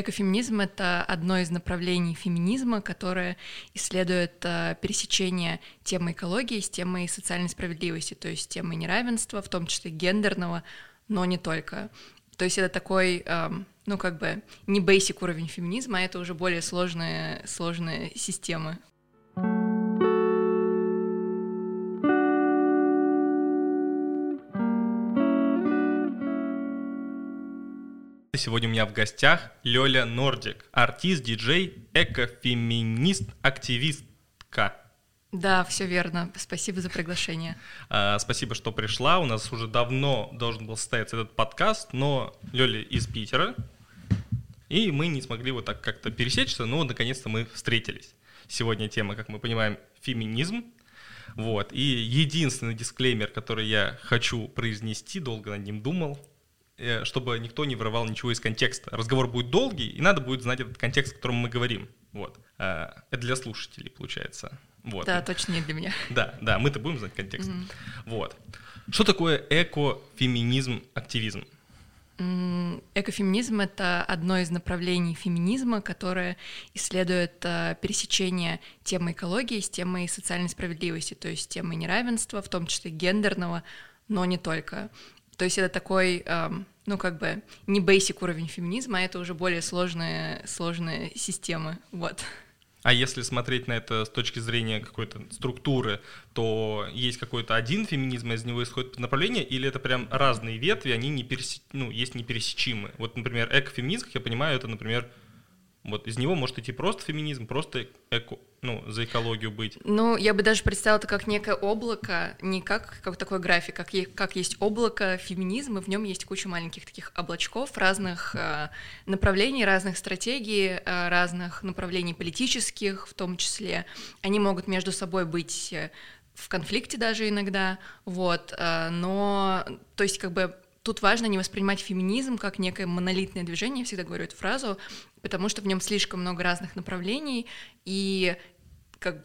Экофеминизм — это одно из направлений феминизма, которое исследует пересечение темы экологии с темой социальной справедливости, то есть темой неравенства, в том числе гендерного, но не только. То есть это такой, не basic уровень феминизма, а это уже более сложные системы. Сегодня у меня в гостях Лёля Нордик, артист, диджей, экофеминист, активистка. Да, все верно. Спасибо за приглашение. Спасибо, что пришла. У нас уже давно должен был состояться этот подкаст, но Лёля из Питера, и мы не смогли вот так как-то пересечься, но наконец-то мы встретились. Сегодня тема, как мы понимаем, феминизм. Вот. И единственный дисклеймер, который я хочу произнести, долго над ним думал, чтобы никто не вырывал ничего из контекста. Разговор будет долгий, и надо будет знать этот контекст, о котором мы говорим. Вот. Это для слушателей, получается. Вот. Да, точно не для меня. Да, мы-то будем знать контекст. Вот. Что такое экофеминизм, активизм? Экофеминизм — это одно из направлений феминизма, которое исследует пересечение темы экологии с темой социальной справедливости, то есть темой неравенства, в том числе гендерного, но не только. То есть это такой, не basic уровень феминизма, а это уже более сложные системы, вот. А если смотреть на это с точки зрения какой-то структуры, то есть какой-то один феминизм, из него исходит направление, или это прям разные ветви, они есть непересечимы? Вот, например, экофеминизм, как я понимаю, это, например, вот из него может идти просто феминизм, просто эко. За экологию быть. Я бы даже представила это как некое облако, не как такой график, как есть облако феминизма, в нем есть куча маленьких таких облачков, разных направлений, разных стратегий, разных направлений политических в том числе. Они могут между собой быть в конфликте даже иногда, вот, но, то есть, тут важно не воспринимать феминизм как некое монолитное движение, я всегда говорю эту фразу, потому что в нем слишком много разных направлений, и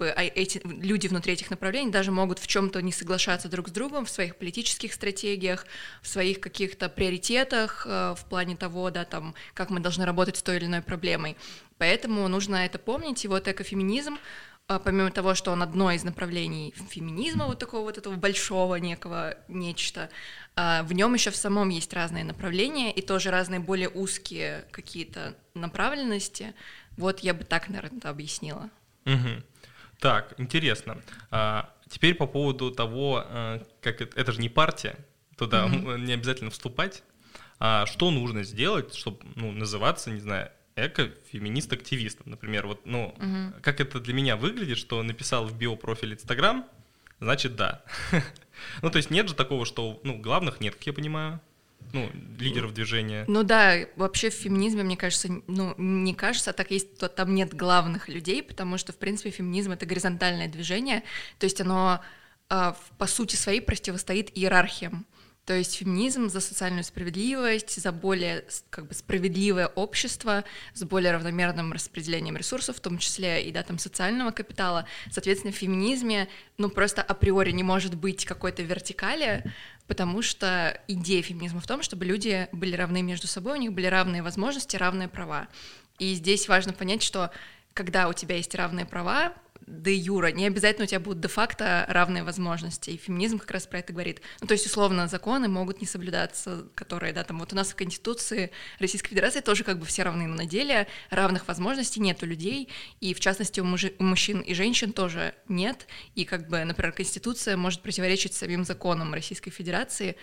эти люди внутри этих направлений даже могут в чем-то не соглашаться друг с другом в своих политических стратегиях, в своих каких-то приоритетах в плане того, как мы должны работать с той или иной проблемой. Поэтому нужно это помнить, и вот экофеминизм, помимо того, что он одно из направлений феминизма, вот такого вот этого большого некого нечто, в нем еще в самом есть разные направления и тоже разные более узкие какие-то направленности. Вот я бы так, наверное, это объяснила. Угу. Так, интересно. Теперь по поводу того, как это же не партия, туда не обязательно вступать. Что нужно сделать, чтобы называться, не знаю, эко-феминист-активистом, например, как это для меня выглядит, что написал в биопрофиль Инстаграм, значит, да. То есть нет же такого, что, главных нет, как я понимаю, лидеров движения. Вообще в феминизме, мне кажется, не кажется, а так есть, то там нет главных людей, потому что, в принципе, феминизм — это горизонтальное движение, то есть оно, по сути своей, противостоит иерархиям. То есть феминизм за социальную справедливость, за более справедливое общество, с более равномерным распределением ресурсов, в том числе и социального капитала. Соответственно, в феминизме просто априори не может быть какой-то вертикали, потому что идея феминизма в том, чтобы люди были равны между собой, у них были равные возможности, равные права. И здесь важно понять, что когда у тебя есть равные права, де юра, не обязательно у тебя будут де-факто равные возможности, и феминизм как раз про это говорит. То есть, условно, законы могут не соблюдаться, которые, у нас в Конституции Российской Федерации тоже все равны, но на деле равных возможностей нет у людей, и, в частности, у мужчин и женщин тоже нет, и, например, Конституция может противоречить самим законам Российской Федерации.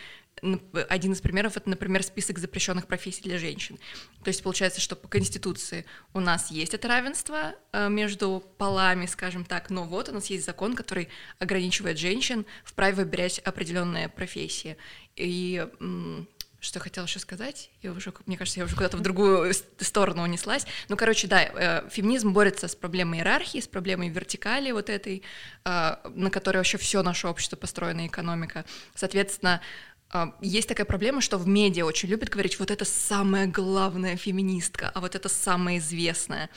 Один из примеров — это, например, список запрещенных профессий для женщин. То есть получается, что по Конституции у нас есть это равенство между полами, скажем так, но вот у нас есть закон, который ограничивает женщин в праве выбирать определенные профессии. И что я хотела еще сказать? Мне кажется, я уже куда-то в другую сторону унеслась. Феминизм борется с проблемой иерархии, с проблемой вертикали вот этой, на которой вообще все наше общество построено, экономика. Соответственно, Есть такая проблема, что в медиа очень любят говорить: вот это самая главная феминистка, а вот это самая известная.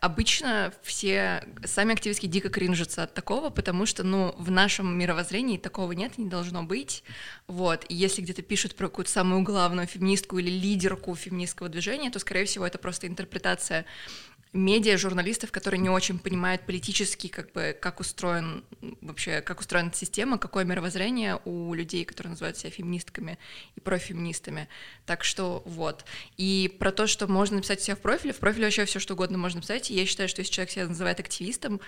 Обычно все сами активистки дико кринжатся от такого, потому что, ну, в нашем мировоззрении такого нет, не должно быть. Вот. И если где-то пишут про какую-то самую главную феминистку или лидерку феминистского движения, то, скорее всего, это просто интерпретация медиа, журналистов, которые не очень понимают политически, как бы, как устроен вообще, как устроена система, какое мировоззрение у людей, которые называют себя феминистками и профеминистами. Так что вот. И про то, что можно написать у себя в профиле вообще все, что угодно можно написать. И я считаю, что если человек себя называет активистом,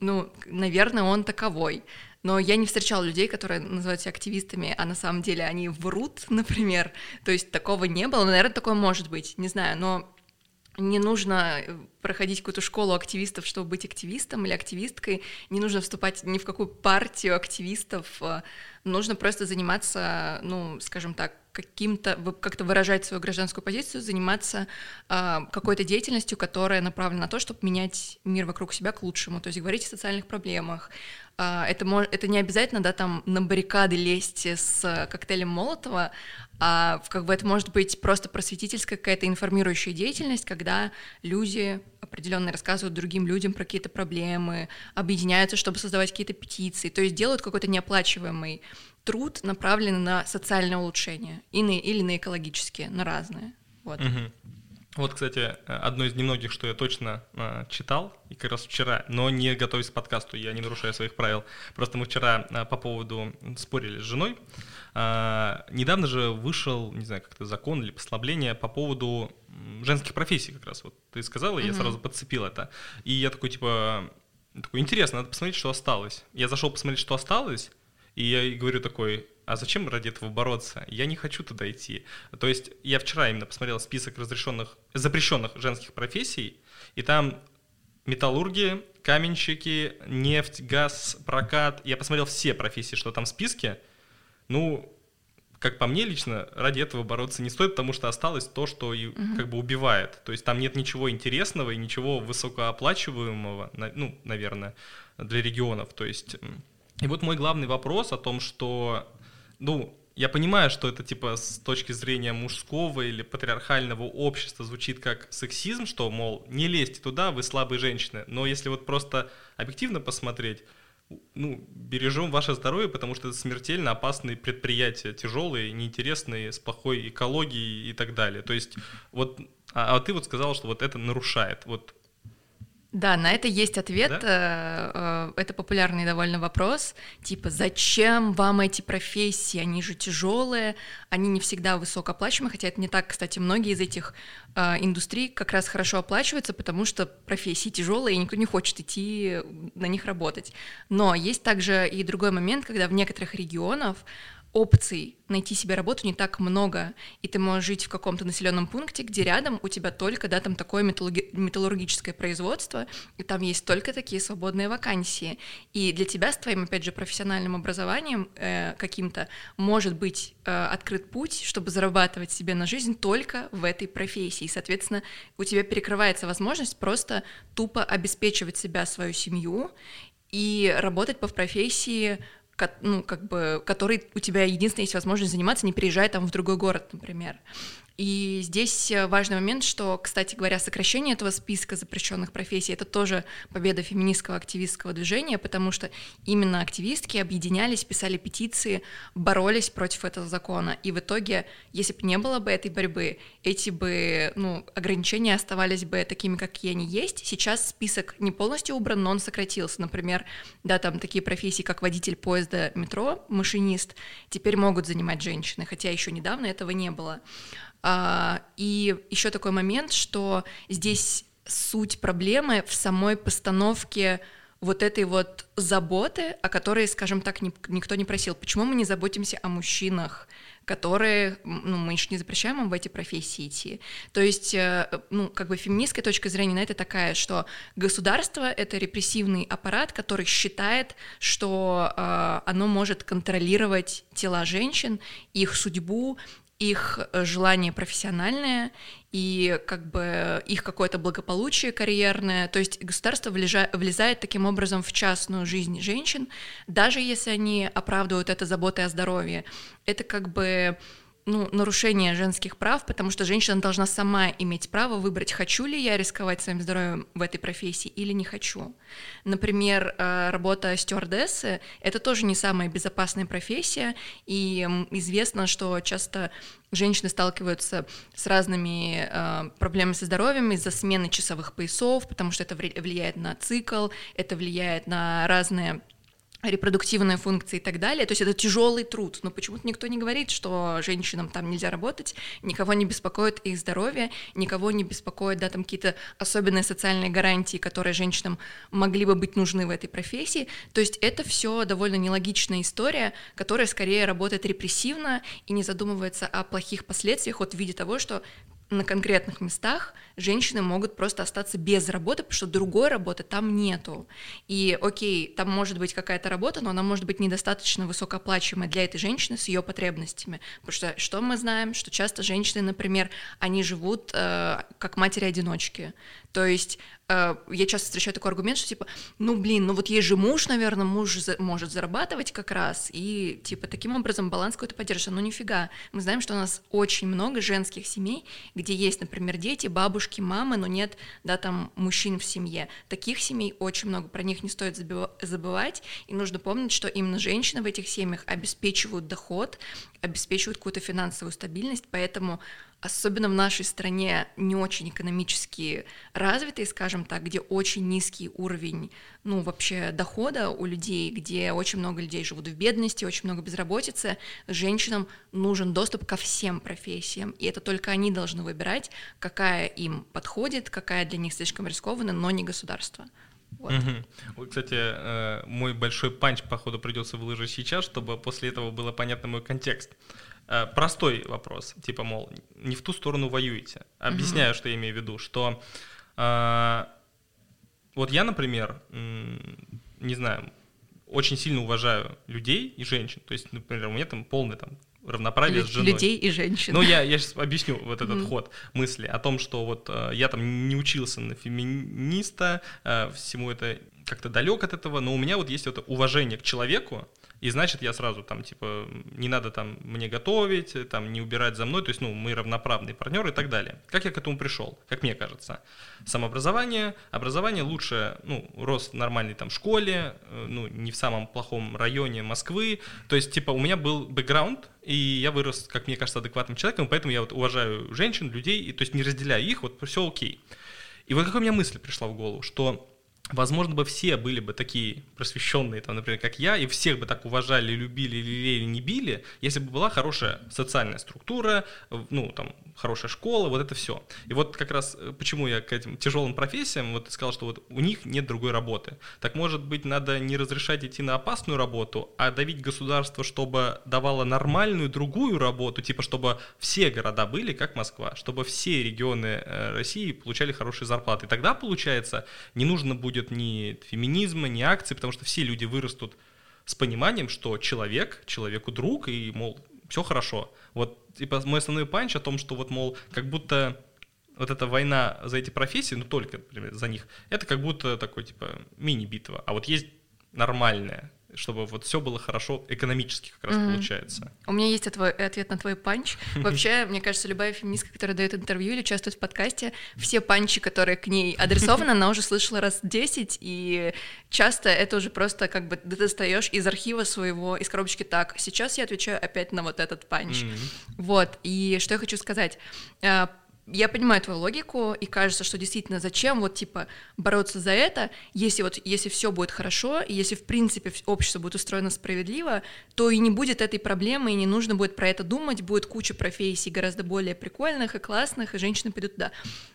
ну, наверное, он таковой. Но я не встречала людей, которые называют себя активистами, а на самом деле они врут, например. То есть такого не было. Наверное, такое может быть, не знаю, но не нужно проходить какую-то школу активистов, чтобы быть активистом или активисткой, не нужно вступать ни в какую партию активистов, нужно просто заниматься, ну, скажем так, каким-то, как-то выражать свою гражданскую позицию, заниматься какой-то деятельностью, которая направлена на то, чтобы менять мир вокруг себя к лучшему, то есть говорить о социальных проблемах. Это не обязательно, да, там, на баррикады лезть с коктейлем Молотова, а как бы это может быть просто просветительская какая-то информирующая деятельность, когда люди определенно рассказывают другим людям про какие-то проблемы, объединяются, чтобы создавать какие-то петиции, то есть делают какой-то неоплачиваемый труд, направленный на социальное улучшение или на экологические, на разные. Вот. Угу. Вот, кстати, одно из немногих, что я точно читал, и как раз вчера, но не готовясь к подкасту, я не нарушаю своих правил. Просто мы вчера по поводу спорили с женой. Недавно же вышел, не знаю, как-то закон или послабление по поводу женских профессий как раз. Вот ты сказала, я сразу подцепил это. И я такой, типа, интересно, надо посмотреть, что осталось. Я зашел посмотреть, что осталось, и я говорю такой: а зачем ради этого бороться? Я не хочу туда идти. То есть я вчера именно посмотрел список запрещенных женских профессий, и там металлурги, каменщики, нефть, газ, прокат. Я посмотрел все профессии, что там в списке. Ну, как по мне лично, ради этого бороться не стоит, потому что осталось то, что и, как бы убивает. То есть там нет ничего интересного и ничего высокооплачиваемого, ну, наверное, для регионов. То есть, и вот мой главный вопрос о том, что... Ну, я понимаю, что это типа с точки зрения мужского или патриархального общества звучит как сексизм, что, мол, не лезьте туда, вы слабые женщины. Но если вот просто объективно посмотреть, ну, бережем ваше здоровье, потому что это смертельно опасные предприятия, тяжелые, неинтересные, с плохой экологией и так далее. То есть вот, а ты вот сказала, что вот это нарушает, вот. Да, на это есть ответ, да? Это популярный довольно вопрос, типа, зачем вам эти профессии, они же тяжелые, они не всегда высокооплачиваемые, хотя это не так, кстати, многие из этих индустрий как раз хорошо оплачиваются, потому что профессии тяжелые, и никто не хочет идти на них работать. Но есть также и другой момент, когда в некоторых регионах опций найти себе работу не так много, и ты можешь жить в каком-то населенном пункте, где рядом у тебя только, да, там такое металлургическое производство, и там есть только такие свободные вакансии. И для тебя с твоим, опять же, профессиональным образованием каким-то может быть открыт путь, чтобы зарабатывать себе на жизнь только в этой профессии. И, соответственно, у тебя перекрывается возможность просто тупо обеспечивать себя, свою семью, и работать по профессии, ну, как бы, который у тебя единственная есть возможность заниматься, не переезжая там в другой город, например. И здесь важный момент, что, кстати говоря, сокращение этого списка запрещенных профессий — это тоже победа феминистского активистского движения, потому что именно активистки объединялись, писали петиции, боролись против этого закона. И в итоге, если бы не было бы этой борьбы, эти бы, ну, ограничения оставались бы такими, какие они есть. Сейчас список не полностью убран, но он сократился. Например, да, там такие профессии, как водитель поезда, метро, машинист, теперь могут занимать женщины, хотя еще недавно этого не было. И еще такой момент, что здесь суть проблемы в самой постановке вот этой вот заботы, о которой, скажем так, никто не просил. Почему мы не заботимся о мужчинах, которые, ну, мы еще не запрещаем им в эти профессии идти? То есть, ну, как бы феминистская точка зрения на это такая, что государство — это репрессивный аппарат, который считает, что оно может контролировать тела женщин, их судьбу, их желания профессиональные и как бы их какое-то благополучие карьерное. То есть государство влезает таким образом в частную жизнь женщин, даже если они оправдывают это заботой о здоровье. Это как бы нарушение женских прав, потому что женщина должна сама иметь право выбрать, хочу ли я рисковать своим здоровьем в этой профессии или не хочу. Например, работа стюардессы — это тоже не самая безопасная профессия, и известно, что часто женщины сталкиваются с разными проблемами со здоровьем из-за смены часовых поясов, потому что это влияет на цикл, это влияет на разные репродуктивные функции и так далее. То есть это тяжелый труд, но почему-то никто не говорит, что женщинам там нельзя работать, никого не беспокоит их здоровье, никого не беспокоит, да, там какие-то особенные социальные гарантии, которые женщинам могли бы быть нужны в этой профессии. То есть это все довольно нелогичная история, которая скорее работает репрессивно и не задумывается о плохих последствиях в виде того, что на конкретных местах женщины могут просто остаться без работы, потому что другой работы там нету. И окей, там может быть какая-то работа, но она может быть недостаточно высокооплачиваемой для этой женщины с ее потребностями. Потому что мы знаем, что часто женщины, например, они живут как матери-одиночки. То есть я часто встречаю такой аргумент, что есть же муж, наверное, может зарабатывать как раз, и таким образом баланс какой-то поддерживается. Ну нифига, мы знаем, что у нас очень много женских семей, где есть, например, дети, бабушки, мамы, но нет, мужчин в семье. Таких семей очень много, про них не стоит забывать, и нужно помнить, что именно женщины в этих семьях обеспечивают доход, обеспечивают какую-то финансовую стабильность, поэтому особенно в нашей стране не очень экономически развитой, скажем так, где очень низкий уровень, вообще дохода у людей, где очень много людей живут в бедности, очень много безработицы, женщинам нужен доступ ко всем профессиям, и это только они должны выбирать, какая им подходит, какая для них слишком рискованная, но не государство. Вот. Угу. Кстати, мой большой панч, походу, придется выложить сейчас, чтобы после этого было понятно мой контекст. Простой вопрос, не в ту сторону воюете. Объясняю, что я имею в виду, что я, например, не знаю, очень сильно уважаю людей и женщин, то есть, например, у меня полный равноправие с женой. Людей и женщин. Я сейчас объясню этот ход мысли о том, что я не учился на феминиста, всему это как-то далек от этого, но у меня есть это уважение к человеку, и значит, я сразу не надо мне готовить, не убирать за мной, то есть, мы равноправные партнеры и так далее. Как я к этому пришел, как мне кажется? Самообразование, образование лучше, рос в нормальной школе, не в самом плохом районе Москвы, то есть, у меня был бэкграунд, и я вырос, как мне кажется, адекватным человеком, поэтому я уважаю женщин, людей, и, то есть, не разделяю их, все окей. И какая у меня мысль пришла в голову, что возможно бы все были бы такие просвещенные, например, как я, и всех бы так уважали, любили, лелеяли, не били, если бы была хорошая социальная структура, хорошая школа, это все. И как раз почему я к этим тяжелым профессиям сказал, что у них нет другой работы. Так может быть, надо не разрешать идти на опасную работу, а давить государство, чтобы давало нормальную другую работу, чтобы все города были, как Москва, чтобы все регионы России получали хорошие зарплаты. И тогда, получается, не нужно будет ни феминизма, ни акций, потому что все люди вырастут с пониманием, что человек, человеку друг, и, все хорошо. Мой основной панч о том, что, как будто эта война за эти профессии, только, например, за них, это как будто такой, мини-битва. А есть нормальная, чтобы все было хорошо экономически как раз получается. У меня есть ответ на твой панч. Вообще, мне кажется, любая феминистка, которая дает интервью или участвует в подкасте, все панчи, которые к ней адресованы, она уже слышала раз 10, и часто это уже просто как бы ты достаешь из архива своего, из коробочки так. Сейчас я отвечаю опять на этот панч. И что я хочу сказать. Я понимаю твою логику, и кажется, что действительно зачем бороться за это, если все будет хорошо, и если в принципе общество будет устроено справедливо, то и не будет этой проблемы, и не нужно будет про это думать, будет куча профессий гораздо более прикольных и классных, и женщины пойдут туда.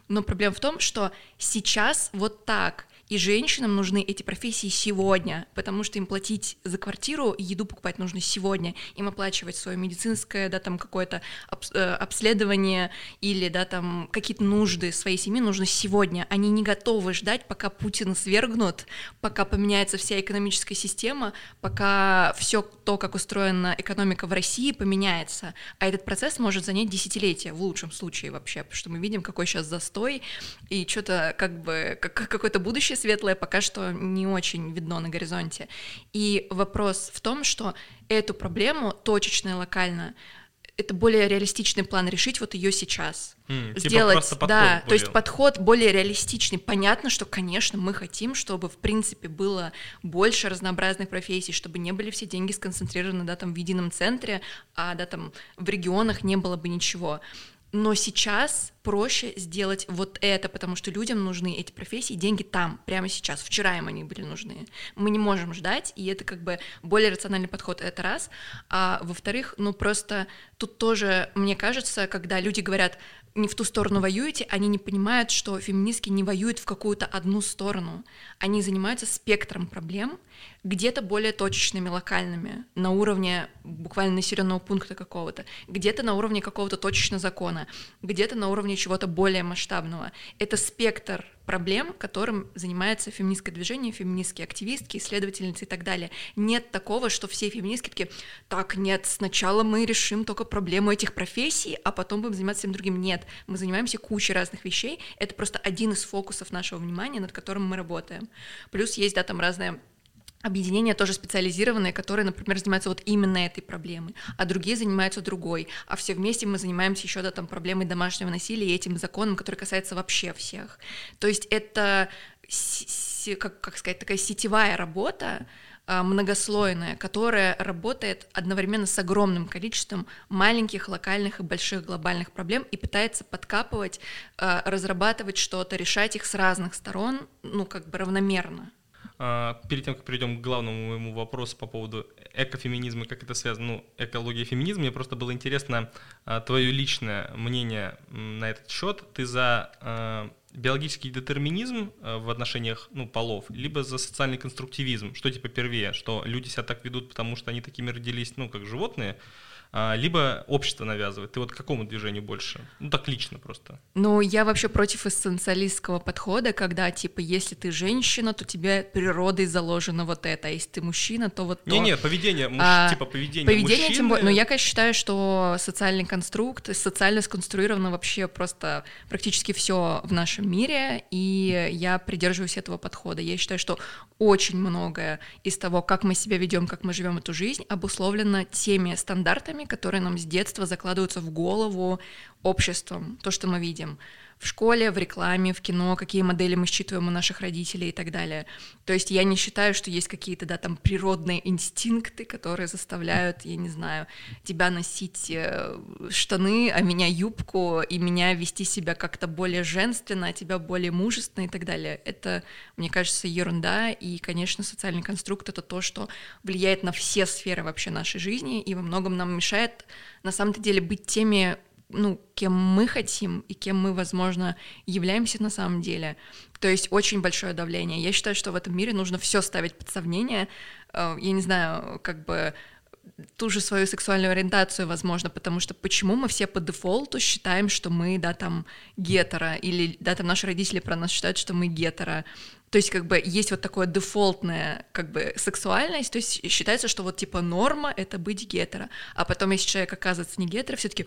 Но проблема в том, что сейчас так, И женщинам нужны эти профессии сегодня, потому что им платить за квартиру и еду покупать нужно сегодня, им оплачивать свое медицинское, да, там какое-то обследование или, да, там какие-то нужды своей семьи нужно сегодня. Они не готовы ждать, пока Путина свергнут, пока поменяется вся экономическая система, пока все то, как устроена экономика в России, поменяется. А этот процесс может занять десятилетия в лучшем случае вообще, потому что мы видим, какой сейчас застой, и что-то как бы какое-то будущее светлое пока что не очень видно на горизонте. И вопрос в том, что эту проблему точечно и локально, это более реалистичный план решить вот ее сейчас. Сделать, типа да, то есть подход более реалистичный. Понятно, что, конечно, мы хотим, чтобы, в принципе, было больше разнообразных профессий, чтобы не были все деньги сконцентрированы, да, там, в едином центре, а, да, там, в регионах не было бы ничего. Но сейчас проще сделать вот это, потому что людям нужны эти профессии, деньги там, прямо сейчас. Вчера им они были нужны. Мы не можем ждать, и это как бы более рациональный подход, это раз. А во-вторых, ну просто тут тоже, мне кажется, когда люди говорят «не в ту сторону воюете», они не понимают, что феминистки не воюют в какую-то одну сторону. Они занимаются спектром проблем, где-то более точечными, локальными, на уровне буквально населенного пункта какого-то, где-то на уровне какого-то точечного закона, где-то на уровне чего-то более масштабного. Это спектр проблем, которым занимается феминистское движение, феминистские активистки, исследовательницы и так далее. Нет такого, что все феминистки такие: так, нет, сначала мы решим только проблему этих профессий, а потом будем заниматься всем другим. Нет, мы занимаемся кучей разных вещей, это просто один из фокусов нашего внимания, над которым мы работаем. Плюс есть, да, там разные объединения тоже специализированные, которые, например, занимаются вот именно этой проблемой, а другие занимаются другой, а все вместе мы занимаемся еще, да, там, проблемой домашнего насилия и этим законом, который касается вообще всех. То есть это, как сказать, такая сетевая работа, многослойная, которая работает одновременно с огромным количеством маленьких, локальных и больших глобальных проблем и пытается подкапывать, разрабатывать что-то, решать их с разных сторон, ну, как бы равномерно. Перед тем, как перейдем к главному моему вопросу по поводу экофеминизма, как это связано, ну, экология и феминизм, мне просто было интересно твое личное мнение на этот счет. Ты за биологический детерминизм в отношениях, ну, полов, либо за социальный конструктивизм, что типа первее, что люди себя так ведут, потому что они такими родились, ну, как животные, либо общество навязывает. Ты вот к какому движению больше? Ну, так лично просто. Ну, я вообще против эссенциалистского подхода, когда, типа, если ты женщина, то тебе природой заложено вот это, а если ты мужчина, то вот то. Не-не, поведение, типа поведение мужчины. Тем более, ну, я, конечно, считаю, что социальный конструкт, социально сконструировано вообще просто практически все в нашем мире, и я придерживаюсь этого подхода. Я считаю, что очень многое из того, как мы себя ведем, как мы живем эту жизнь, обусловлено теми стандартами, которые нам с детства закладываются в голову обществом, то, что мы видим в школе, в рекламе, в кино, какие модели мы считываем у наших родителей и так далее. То есть я не считаю, что есть какие-то, да, там природные инстинкты, которые заставляют, я не знаю, тебя носить штаны, а меня юбку, и меня вести себя как-то более женственно, а тебя более мужественно и так далее. Это, мне кажется, ерунда, и, конечно, социальный конструкт — это то, что влияет на все сферы вообще нашей жизни и во многом нам мешает, на самом-то деле, быть теми, ну, кем мы хотим и кем мы, возможно, являемся на самом деле. То есть очень большое давление. Я считаю, что в этом мире нужно все ставить под сомнение. Я не знаю, как бы ту же свою сексуальную ориентацию, возможно, потому что почему мы все по дефолту считаем, что мы, да, там, гетеро, или, да, там, наши родители про нас считают, что мы гетеро. То есть как бы есть вот такое дефолтная как бы сексуальность, то есть считается, что вот типа норма — это быть гетеро, а потом если человек оказывается не гетеро, все таки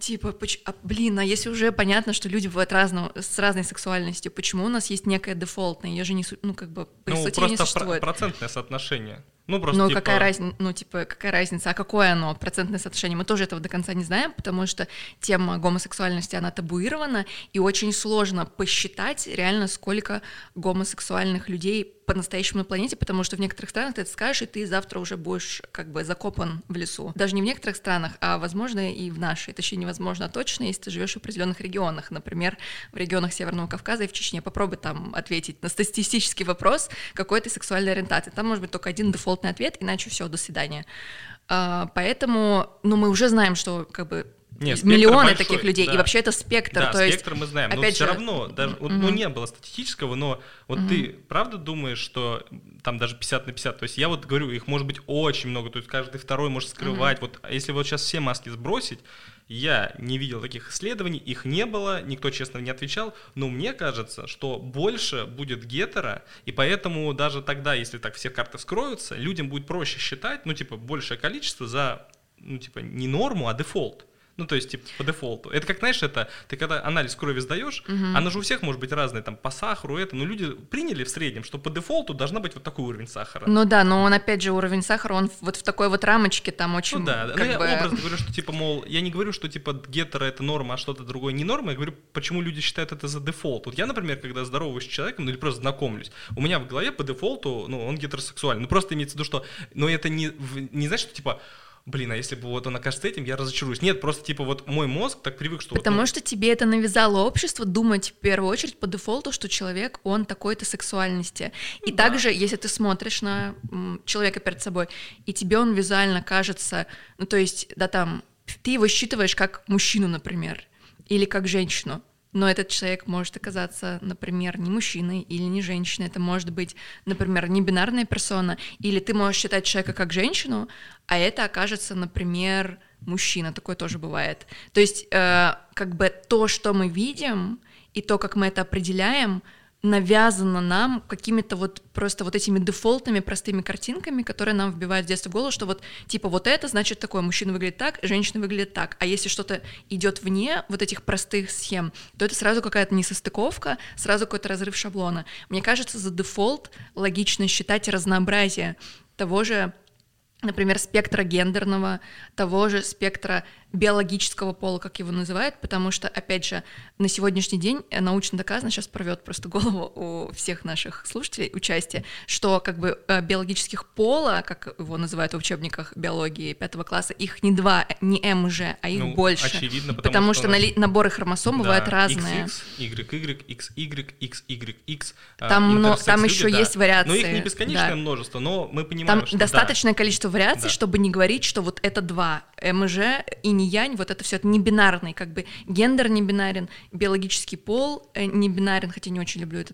типа, блин, а если уже понятно, что люди бывают с разной сексуальностью, почему у нас есть некая дефолтная, ее же не, ну как бы по сути не существует. Ну просто процентное соотношение. Ну, просто, ну, типа... какая разница, ну, типа, какая разница, а какое оно, процентное соотношение, мы тоже этого до конца не знаем, потому что тема гомосексуальности, она табуирована, и очень сложно посчитать реально, сколько гомосексуальных людей по-настоящему на планете, потому что в некоторых странах ты это скажешь, и ты завтра уже будешь как бы закопан в лесу. Даже не в некоторых странах, а, возможно, и в нашей. Точнее, невозможно, а точно, если ты живешь в определенных регионах. Например, в регионах Северного Кавказа и в Чечне. Попробуй там ответить на статистический вопрос какой-то сексуальной ориентации. Там может быть только один дефолтный ответ, иначе все, до свидания. Поэтому, ну, мы уже знаем, что как бы Нет, миллионы большой, таких людей, да. И вообще это спектр. Да, то спектр есть, мы знаем, но опять все же... равно, даже, вот, ну не было статистического, но вот ты правда думаешь, что там даже 50 на 50, то есть я вот говорю, их может быть очень много, то есть каждый второй может скрывать, вот если вот сейчас все маски сбросить, я не видел таких исследований, их не было, никто честно не отвечал, но мне кажется, что больше будет гетера, и поэтому даже тогда, если так все карты вскроются, людям будет проще считать, ну типа большее количество за, ну типа не норму, а дефолт. Ну, то есть, типа, по дефолту. Это как, знаешь, это ты когда анализ крови сдаешь, она же у всех может быть разная, там, по сахару, это, но люди приняли в среднем, что по дефолту должна быть вот такой уровень сахара. Ну да, но он, опять же, уровень сахара, он вот в такой вот рамочке там очень... Ну да, но я образно говорю, что, типа, мол, я не говорю, что, типа, гетеро это норма, а что-то другое не норма, я говорю, почему люди считают это за дефолт. Вот я, например, когда здороваюсь с человеком, ну, или просто знакомлюсь, у меня в голове по дефолту, ну, он гетеросексуальный, ну, просто имеется в виду, что, но это не значит, что, типа... Блин, а если бы вот он окажется этим, я разочаруюсь. Нет, просто типа вот мой мозг так привык, что... Потому вот, ну... что тебе это навязало общество думать в первую очередь по дефолту, что человек, он такой-то сексуальности. И да. Также, если ты смотришь на человека перед собой, и тебе он визуально кажется... Ну, то есть, да, там, ты его считываешь как мужчину, например, или как женщину. Но этот человек может оказаться, например, не мужчиной или не женщиной. Это может быть, например, не бинарная персона. Или ты можешь считать человека как женщину, а это окажется, например, мужчина. Такое тоже бывает. То есть как бы то, что мы видим, и то, как мы это определяем, навязано нам какими-то вот просто вот этими дефолтными простыми картинками, которые нам вбивают с детства в голову, что вот типа вот это значит такое, мужчина выглядит так, женщина выглядит так, а если что-то идет вне вот этих простых схем, то это сразу какая-то несостыковка, сразу какой-то разрыв шаблона. Мне кажется, за дефолт логично считать разнообразие того же, например, спектра гендерного, того же спектра биологического пола, как его называют, потому что, опять же, на сегодняшний день научно доказано, сейчас порвет просто голову у всех наших слушателей участия, что как бы биологических пола, как его называют в учебниках биологии 5 класса, их не 2, не М уже, а их больше. Очевидно, потому что наборы хромосом бывают разные. XX, YY, XY, XYX. Там еще есть вариации. Но их не бесконечное множество, но мы понимаем, там что достаточное количество вариаций, чтобы не говорить, что вот это 2, МЖ и инь-янь, вот это все, это не бинарный, как бы гендер не бинарен, биологический пол не бинарен, хотя не очень люблю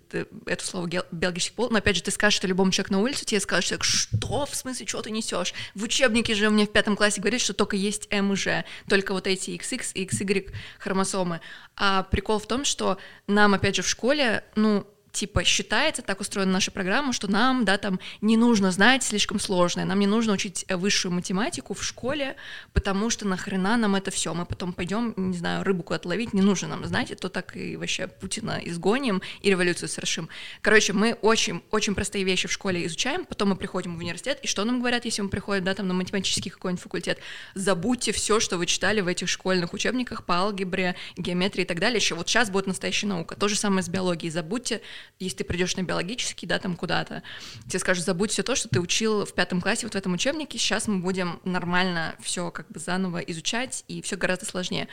это слово биологический пол, но опять же ты скажешь, что любому человеку на улице, тебе скажешь, что, в смысле, что ты несешь? В учебнике же мне в 5 классе говорит, что только есть М и Ж, только вот эти XX и XY хромосомы. А прикол в том, что нам, опять же, в школе, ну, типа, считается, так устроена наша программа, что нам, да, там, не нужно знать слишком сложное, нам не нужно учить высшую математику в школе, потому что нахрена нам это все, мы потом пойдем, не знаю, рыбку отловить, не нужно нам знать, это так и вообще Путина изгоним и революцию совершим. Короче, мы очень простые вещи в школе изучаем, потом мы приходим в университет, и что нам говорят, если мы приходим, да, там, на математический какой-нибудь факультет? Забудьте все, что вы читали в этих школьных учебниках по алгебре, геометрии и так далее, еще вот сейчас будет настоящая наука, то же самое с биологией, забудьте. Если ты придешь на биологический, да, там куда-то, тебе скажут, забудь все то, что ты учил в 5 классе вот в этом учебнике, сейчас мы будем нормально все как бы заново изучать, и все гораздо сложнее.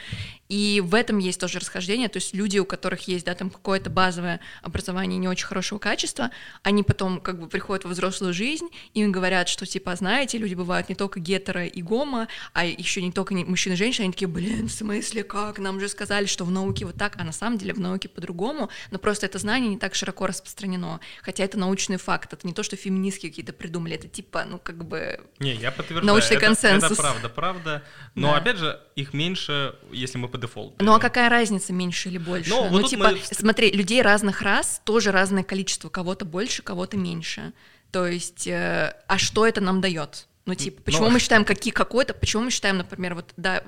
И в этом есть тоже расхождение, то есть люди, у которых есть, да, там какое-то базовое образование не очень хорошего качества, они потом как бы приходят во взрослую жизнь, им говорят, что типа, знаете, люди бывают не только гетеро и гомо, а еще не только мужчины и женщины, они такие, блин, в смысле, как? Нам же сказали, что в науке вот так, а на самом деле в науке по-другому, но просто это знание не так широко распространено, хотя это научный факт, это не то, что феминистки какие-то придумали, это типа, ну, как бы... Не, я подтверждаю, научный консенсус. Это правда, но, да. Опять же, их меньше, если мы по дефолту. Ну, а какая разница, меньше или больше? Ну, вот типа, мы... смотри, людей разных рас, тоже разное количество, кого-то больше, кого-то меньше, то есть, а что это нам дает? Ну, типа, почему мы считаем какой-то, почему мы считаем, например, вот, да,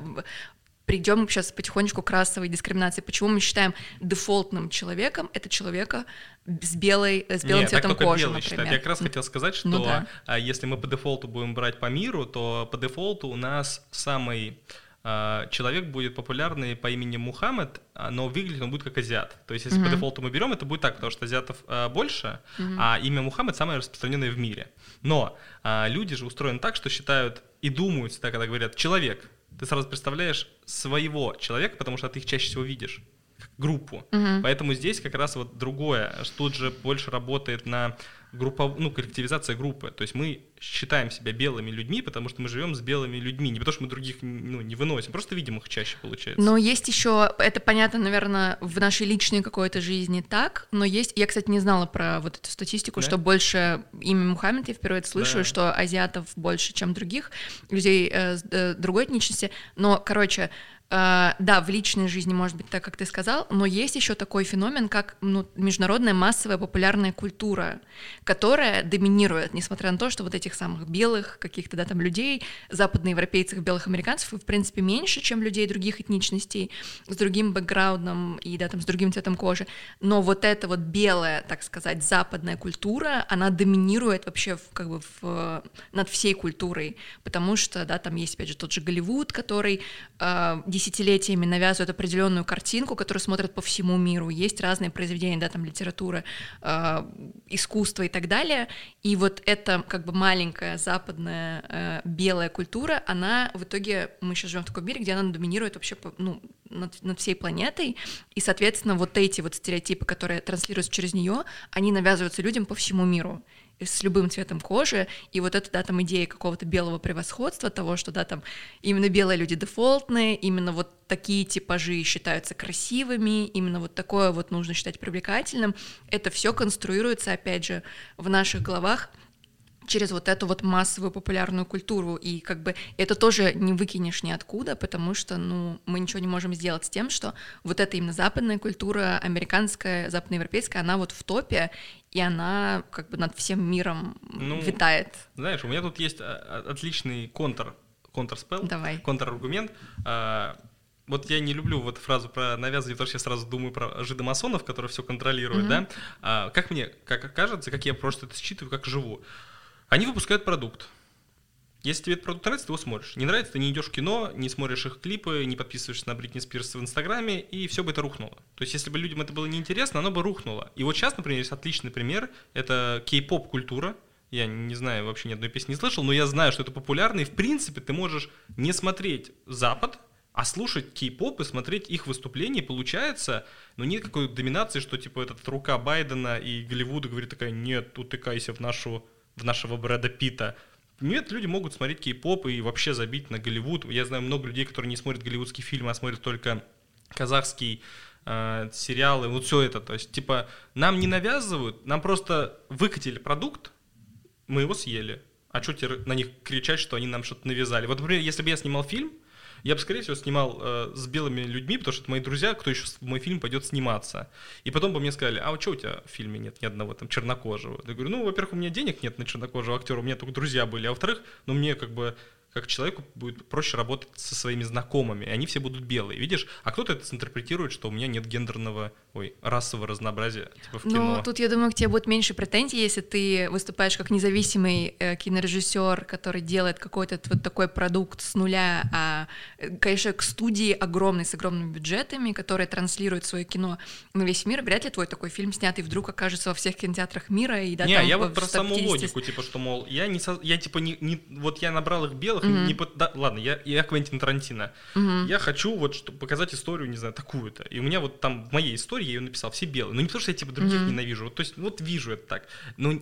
придем сейчас потихонечку к расовой дискриминации. Почему мы считаем дефолтным человеком это человека с белым цветом кожи, например? Я как раз хотел сказать, что если мы по дефолту будем брать по миру, то по дефолту у нас самый человек будет популярный по имени Мухаммед, но выглядит он будет как азиат. То есть если по дефолту мы берем, это будет так, потому что азиатов больше, а имя Мухаммед самое распространенное в мире. Но люди же устроены так, что считают и думают всегда, когда говорят «человек», ты сразу представляешь своего человека, потому что ты их чаще всего видишь. группу. Угу. Поэтому здесь как раз вот другое. Тут же больше работает на коллективизация группы. То есть мы считаем себя белыми людьми, потому что мы живем с белыми людьми. Не потому что мы других не выносим, просто видим их чаще, получается. Но есть еще, это понятно, наверное, в нашей личной какой-то жизни так, но есть, я, кстати, не знала про вот эту статистику, да? Что больше, имя Мухаммед я впервые слышу, да. Что азиатов больше, чем других людей другой этничности. Но, короче, да, в личной жизни, может быть, так, как ты сказал, но есть еще такой феномен, как международная массовая популярная культура, которая доминирует, несмотря на то, что вот этих самых белых каких-то, да, там людей, западноевропейцев, белых американцев, в принципе, меньше, чем людей других этничностей, с другим бэкграундом и, да, там, с другим цветом кожи, но вот эта вот белая, так сказать, западная культура, она доминирует вообще над всей культурой, потому что, да, там есть, опять же, тот же Голливуд, который десятилетиями навязывают определенную картинку, которую смотрят по всему миру. Есть разные произведения, да, там литература, искусство и так далее. И вот эта маленькая западная белая культура, она в итоге, мы сейчас живем в таком мире, где она доминирует вообще над всей планетой. И, соответственно, вот эти вот стереотипы, которые транслируются через нее, они навязываются людям по всему миру, с любым цветом кожи, и вот эта, да, там, идея какого-то белого превосходства, того, что, да, там, именно белые люди дефолтные, именно вот такие типажи считаются красивыми, именно вот такое вот нужно считать привлекательным, это все конструируется, опять же, в наших головах через вот эту вот массовую популярную культуру, и это тоже не выкинешь ниоткуда, потому что, мы ничего не можем сделать с тем, что вот эта именно западная культура, американская, западноевропейская, она вот в топе, и она над всем миром витает. Знаешь, у меня тут есть отличный контрспел, контраргумент. Вот я не люблю вот фразу про навязывание, потому что я сразу думаю про жидомасонов, которые все контролируют, mm-hmm. да? Как мне, как кажется, как я просто это считываю, как живу. Они выпускают продукт. Если тебе этот продукт нравится, ты его смотришь. Не нравится, ты не идешь в кино, не смотришь их клипы, не подписываешься на Бритни Спирс в Инстаграме, и все бы это рухнуло. То есть, если бы людям это было неинтересно, оно бы рухнуло. И вот сейчас, например, есть отличный пример. Это кей-поп-культура. Я не знаю, вообще ни одной песни не слышал, но я знаю, что это популярно. И, в принципе, ты можешь не смотреть Запад, а слушать кей-поп и смотреть их выступления, получается, нет какой доминации, что типа эта рука Байдена и Голливуда говорит такая: нет, утыкайся в нашего Брэда Питта. Нет, люди могут смотреть кей-поп и вообще забить на Голливуд. Я знаю много людей, которые не смотрят голливудские фильмы, а смотрят только казахские сериалы, все это. То есть, нам не навязывают, нам просто выкатили продукт, мы его съели. А что тебе на них кричать, что они нам что-то навязали? Вот, например, если бы я снимал фильм, я бы, скорее всего, снимал с белыми людьми, потому что это мои друзья, кто еще в мой фильм пойдет сниматься. И потом бы мне сказали: а что у тебя в фильме нет ни одного там чернокожего? Я говорю: во-первых, у меня денег нет на чернокожего актера, у меня только друзья были, а во-вторых, мне как человеку будет проще работать со своими знакомыми, и они все будут белые, видишь? А кто-то это интерпретирует, что у меня нет расового разнообразия в кино. Тут, я думаю, к тебе будет меньше претензий, если ты выступаешь как независимый кинорежиссер, который делает какой-то вот такой продукт с нуля, конечно, к студии огромной, с огромными бюджетами, которые транслируют свое кино на весь мир, вряд ли твой такой фильм, снятый вдруг, окажется во всех кинотеатрах мира. И, да, не, там, я вот про саму логику, что, мол, я набрал их белых, mm-hmm. Я Квентин Тарантино. Mm-hmm. Я хочу показать историю, не знаю, такую-то. И у меня в моей истории я ее написал, все белые. Не потому что я других mm-hmm. ненавижу. Вижу это так. Но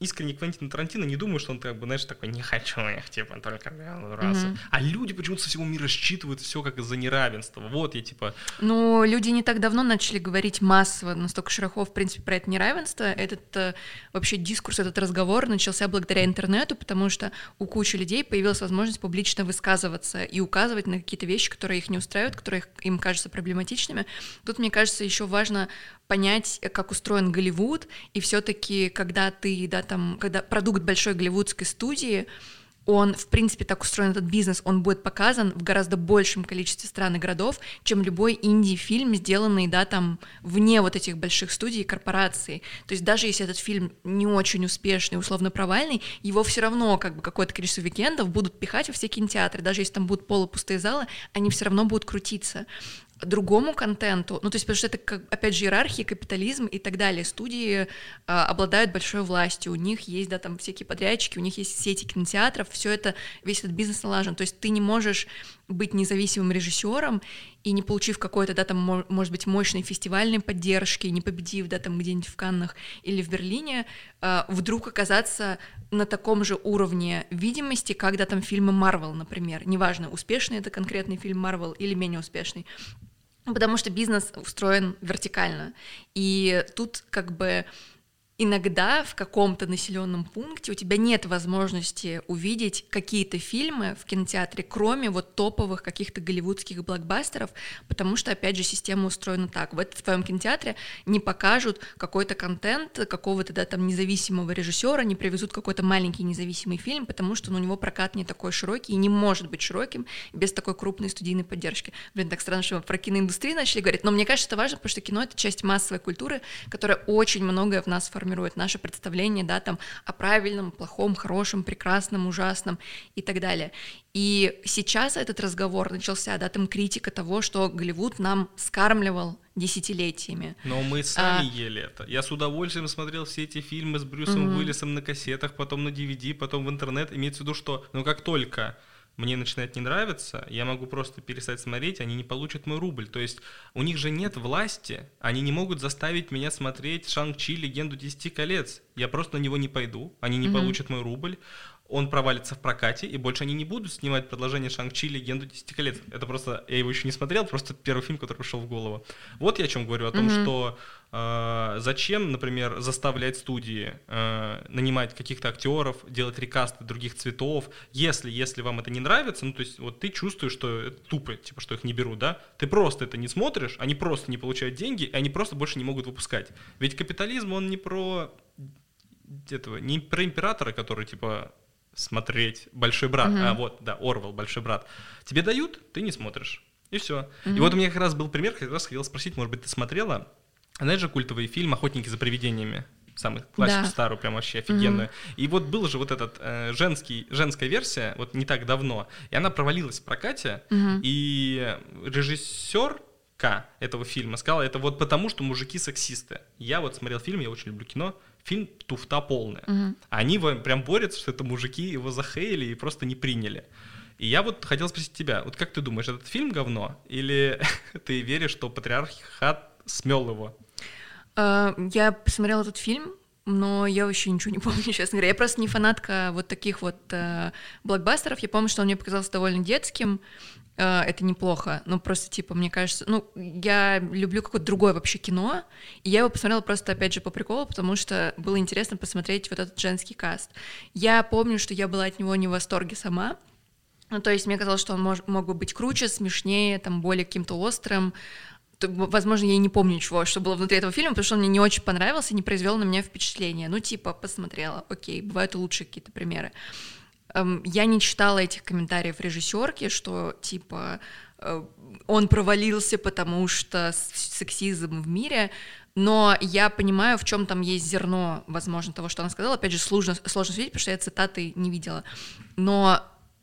искренне Квентин Тарантино, не думаю, что он такой: не хочу я только белую расу. Mm-hmm. А люди почему-то со всего мира считывают все как из-за неравенства. Люди не так давно начали говорить массово, настолько широко, в принципе, про это неравенство. Этот вообще дискурс, этот разговор начался благодаря интернету, потому что у кучи людей появилась возможность публично высказываться и указывать на какие-то вещи, которые их не устраивают, которые им кажутся проблематичными. Тут, мне кажется, еще важно понять, как устроен Голливуд, и все-таки, когда продукт большой голливудской студии, он, в принципе, так устроен этот бизнес, он будет показан в гораздо большем количестве стран и городов, чем любой инди-фильм, сделанный, вне вот этих больших студий и корпораций. То есть даже если этот фильм не очень успешный, условно провальный, его все равно какое-то количество уикендов будут пихать во все кинотеатры. Даже если там будут полупустые залы, они все равно будут крутиться. Другому контенту, потому что это, опять же, иерархия, капитализм и так далее. Студии обладают большой властью, у них есть, всякие подрядчики, у них есть сети кинотеатров, весь этот бизнес налажен. То есть ты не можешь быть независимым режиссером и не получив какой-то, да, там, может быть, мощной фестивальной поддержки, не победив, да, там, где-нибудь в Каннах или в Берлине, вдруг оказаться на таком же уровне видимости, как, да, там, фильмы Marvel, например. Неважно, успешный это конкретный фильм Marvel или менее успешный. Потому что бизнес устроен вертикально. И тут как бы иногда в каком-то населенном пункте у тебя нет возможности увидеть какие-то фильмы в кинотеатре, кроме вот топовых каких-то голливудских блокбастеров, потому что, опять же, система устроена так. В твоем кинотеатре не покажут какой-то контент какого-то, да, там, независимого режиссера, не привезут какой-то маленький независимый фильм, потому что, ну, у него прокат не такой широкий и не может быть широким без такой крупной студийной поддержки. Блин, так странно, что мы про киноиндустрию начали говорить, но мне кажется, это важно, потому что кино — это часть массовой культуры, которая очень многое в нас формирует наше представление, да, там, о правильном, плохом, хорошем, прекрасном, ужасном и так далее. И сейчас этот разговор начался, да, там, критика того, что Голливуд нам скармливал десятилетиями. Но мы сами ели это. Я с удовольствием смотрел все эти фильмы с Брюсом Уиллисом на кассетах, потом на DVD, потом в интернет. Имеется в виду, что, ну, как только мне начинает не нравиться, я могу просто перестать смотреть, они не получат мой рубль. То есть у них же нет власти, они не могут заставить меня смотреть «Шанг-Чи. Легенду 10 колец». Я просто на него не пойду, они не получат мой рубль, он провалится в прокате, и больше они не будут снимать продолжение «Шанг-Чи. Легенду 10 колец». Это просто, я его еще не смотрел, просто первый фильм, который пришел в голову. Вот я о чем говорю, о том, что зачем, например, заставлять студии нанимать каких-то актеров, делать рекасты других цветов, если вам это не нравится, ну, то есть вот ты чувствуешь, что это тупо, типа, что их не берут, да, ты просто это не смотришь, они просто не получают деньги, и они просто больше не могут выпускать. Ведь капитализм, он не про императора, который, типа, смотреть «Большой брат», а вот, да, Орвел «Большой брат». Тебе дают, ты не смотришь, и все. И вот у меня как раз был пример, как раз хотел спросить, может быть, ты смотрела, знаешь же, культовый фильм «Охотники за привидениями», самый классик, да, старую, прям вообще офигенную. И вот был же вот этот женская версия, вот не так давно, и она провалилась в прокате, и режиссерка этого фильма сказала, это вот потому, что мужики сексисты. Я вот смотрел фильм, я очень люблю кино, фильм туфта полная. Они прям борются, что это мужики его захеяли и просто не приняли. И я вот хотел спросить тебя, вот как ты думаешь, этот фильм говно? Или ты веришь, что патриархат смел его? Я посмотрела этот фильм, но я вообще ничего не помню, честно говоря. Я просто не фанатка вот таких вот блокбастеров. Я помню, что он мне показался довольно детским. Это неплохо, но просто, типа, мне кажется... Ну, я люблю какое-то другое вообще кино, и я его посмотрела просто, опять же, по приколу, потому что было интересно посмотреть вот этот женский каст. Я помню, что я была от него не в восторге сама. Ну, то есть мне казалось, что он мог бы быть круче, смешнее, там, более каким-то острым. Возможно, я и не помню ничего, что было внутри этого фильма, потому что он мне не очень понравился и не произвел на меня впечатление. Ну, типа, посмотрела, окей, бывают и лучшие какие-то примеры. Я не читала этих комментариев режиссерки, что, типа, он провалился, потому что сексизм в мире, но я понимаю, в чем там есть зерно, возможно, того, что она сказала. Опять же, сложно судить, потому что я цитаты не видела. Но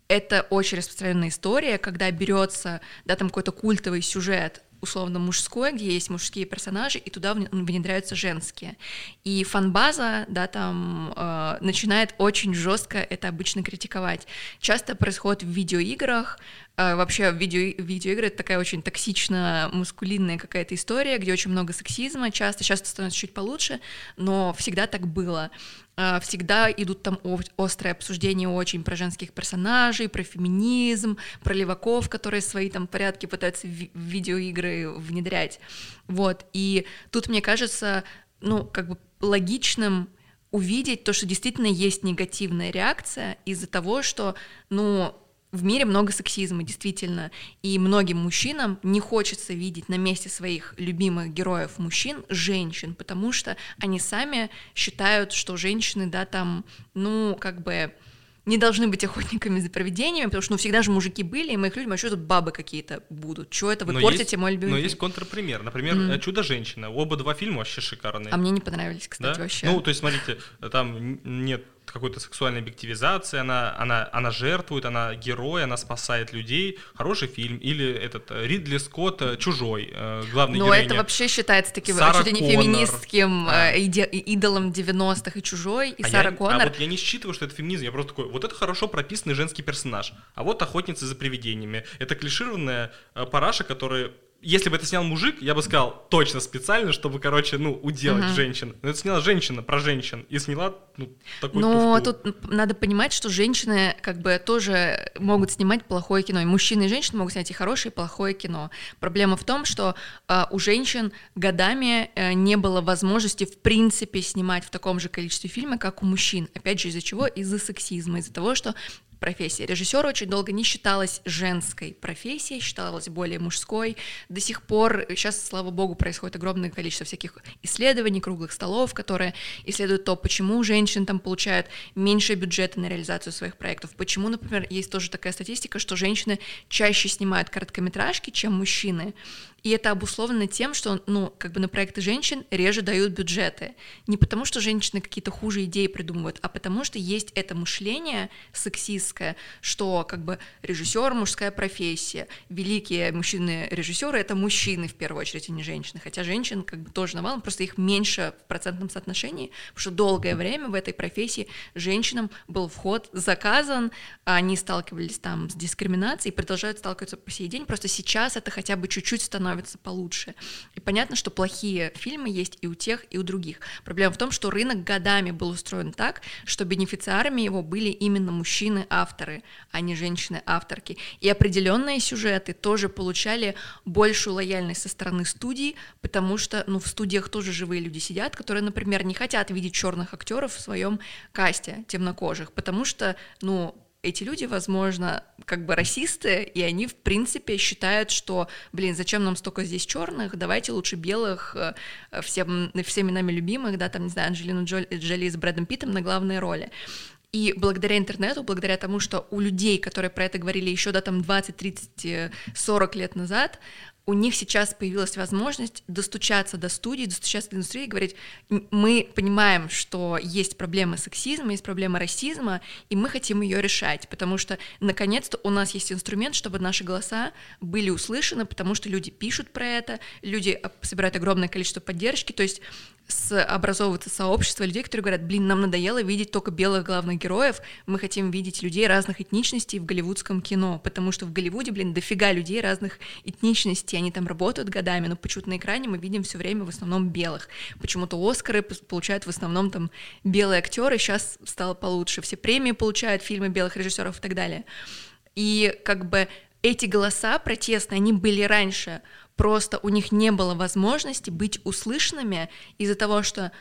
это очень распространенная история, когда берется, да, там, какой-то культовый сюжет, условно мужской, где есть мужские персонажи, и туда внедряются женские. И фан-база, да, там, начинает очень жестко это обычно критиковать. Часто происходит в видеоиграх. Вообще видеоигры — это такая очень токсично-маскулинная какая-то история, где очень много сексизма, часто становится чуть получше, но всегда так было. Всегда идут там острые обсуждения очень про женских персонажей, про феминизм, про леваков, которые свои там порядки пытаются в видеоигры внедрять. Вот, и тут, мне кажется, ну, как бы логичным увидеть то, что действительно есть негативная реакция из-за того, что, ну, в мире много сексизма, действительно, и многим мужчинам не хочется видеть на месте своих любимых героев мужчин женщин, потому что они сами считают, что женщины, да, там, ну, как бы не должны быть охотниками за привидениями, потому что, ну, всегда же мужики были, и мы их любим, а что тут бабы какие-то будут? Чего это вы портите мой любимый фильм? Но есть контрпример, например, «Чудо-женщина». Оба два фильма вообще шикарные. А мне не понравились, кстати, вообще. Ну, то есть, смотрите, там нет какой-то сексуальной объективизации, она жертвует, она герой, она спасает людей. Хороший фильм. Или этот Ридли Скотт «Чужой», главный герой. Но это вообще считается таким чуть ли не феминистским идолом 90-х, и «Чужой», и Сара Коннор. А вот я не считываю, что это феминизм, я просто такой, вот это хорошо прописанный женский персонаж, а вот «Охотница за привидениями». Это клишированная параша, которая... Если бы это снял мужик, я бы сказал точно специально, чтобы, уделать женщин. Но это сняла женщина про женщин и сняла такую туфту. Но тут надо понимать, что женщины тоже могут снимать плохое кино. И мужчины и женщины могут снять и хорошее, и плохое кино. Проблема в том, что у женщин годами не было возможности в принципе снимать в таком же количестве фильмов, как у мужчин. Опять же, из-за чего? Из-за сексизма, из-за того, что... профессия режиссера очень долго не считалась женской профессией, считалась более мужской. До сих пор, сейчас, слава богу, происходит огромное количество всяких исследований, круглых столов, которые исследуют то, почему женщины там получают меньше бюджета на реализацию своих проектов, почему, например, есть тоже такая статистика, что женщины чаще снимают короткометражки, чем мужчины. И это обусловлено тем, что, на проекты женщин реже дают бюджеты. Не потому, что женщины какие-то хуже идеи придумывают, а потому, что есть это мышление сексистское, что, режиссер — мужская профессия, великие мужчины-режиссеры — это мужчины, в первую очередь, а не женщины. Хотя женщин, тоже навалом, просто их меньше в процентном соотношении, потому что долгое время в этой профессии женщинам был вход заказан, они сталкивались там с дискриминацией, продолжают сталкиваться по сей день, просто сейчас это хотя бы чуть-чуть становится получше. И понятно, что плохие фильмы есть и у тех, и у других. Проблема в том, что рынок годами был устроен так, что бенефициарами его были именно мужчины-авторы, а не женщины-авторки. И определенные сюжеты тоже получали большую лояльность со стороны студий, потому что, в студиях тоже живые люди сидят, которые, например, не хотят видеть черных актеров в своем касте, темнокожих, потому что, эти люди, возможно, расисты, и они, в принципе, считают, что, зачем нам столько здесь черных, давайте лучше белых, всеми нами любимых, Анджелину Джоли с Брэдом Питтом на главной роли. И благодаря интернету, благодаря тому, что у людей, которые про это говорили еще 20, 30, 40 лет назад, у них сейчас появилась возможность достучаться до студии, достучаться до индустрии и говорить: мы понимаем, что есть проблема сексизма, есть проблема расизма, и мы хотим ее решать, потому что, наконец-то, у нас есть инструмент, чтобы наши голоса были услышаны, потому что люди пишут про это, люди собирают огромное количество поддержки, то есть образовывается сообщество людей, которые говорят: нам надоело видеть только белых главных героев, мы хотим видеть людей разных этничностей в голливудском кино, потому что в Голливуде, дофига людей разных этничностей, они там работают годами, но почему-то на экране мы видим все время в основном белых. Почему-то Оскары получают в основном там белые актеры, сейчас стало получше, все премии получают фильмы белых режиссеров и так далее. И эти голоса протестные, они были раньше, просто у них не было возможности быть услышанными из-за того, что,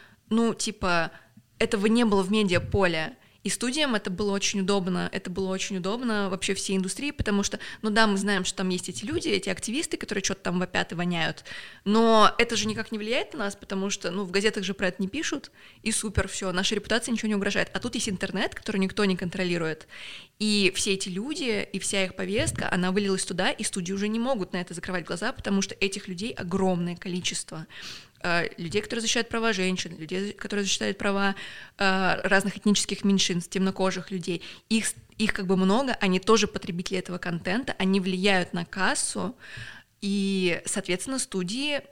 этого не было в медиаполе. И студиям это было очень удобно вообще всей индустрии, потому что, мы знаем, что там есть эти люди, эти активисты, которые что-то там вопят и воняют, но это же никак не влияет на нас, потому что, в газетах же про это не пишут, и супер, все, наша репутация ничего не угрожает. А тут есть интернет, который никто не контролирует, и все эти люди, и вся их повестка, она вылилась туда, и студии уже не могут на это закрывать глаза, потому что этих людей огромное количество. Людей, которые защищают права женщин, людей, которые защищают права разных этнических меньшинств, темнокожих людей. Их много, они тоже потребители этого контента, они влияют на кассу, и, соответственно, студии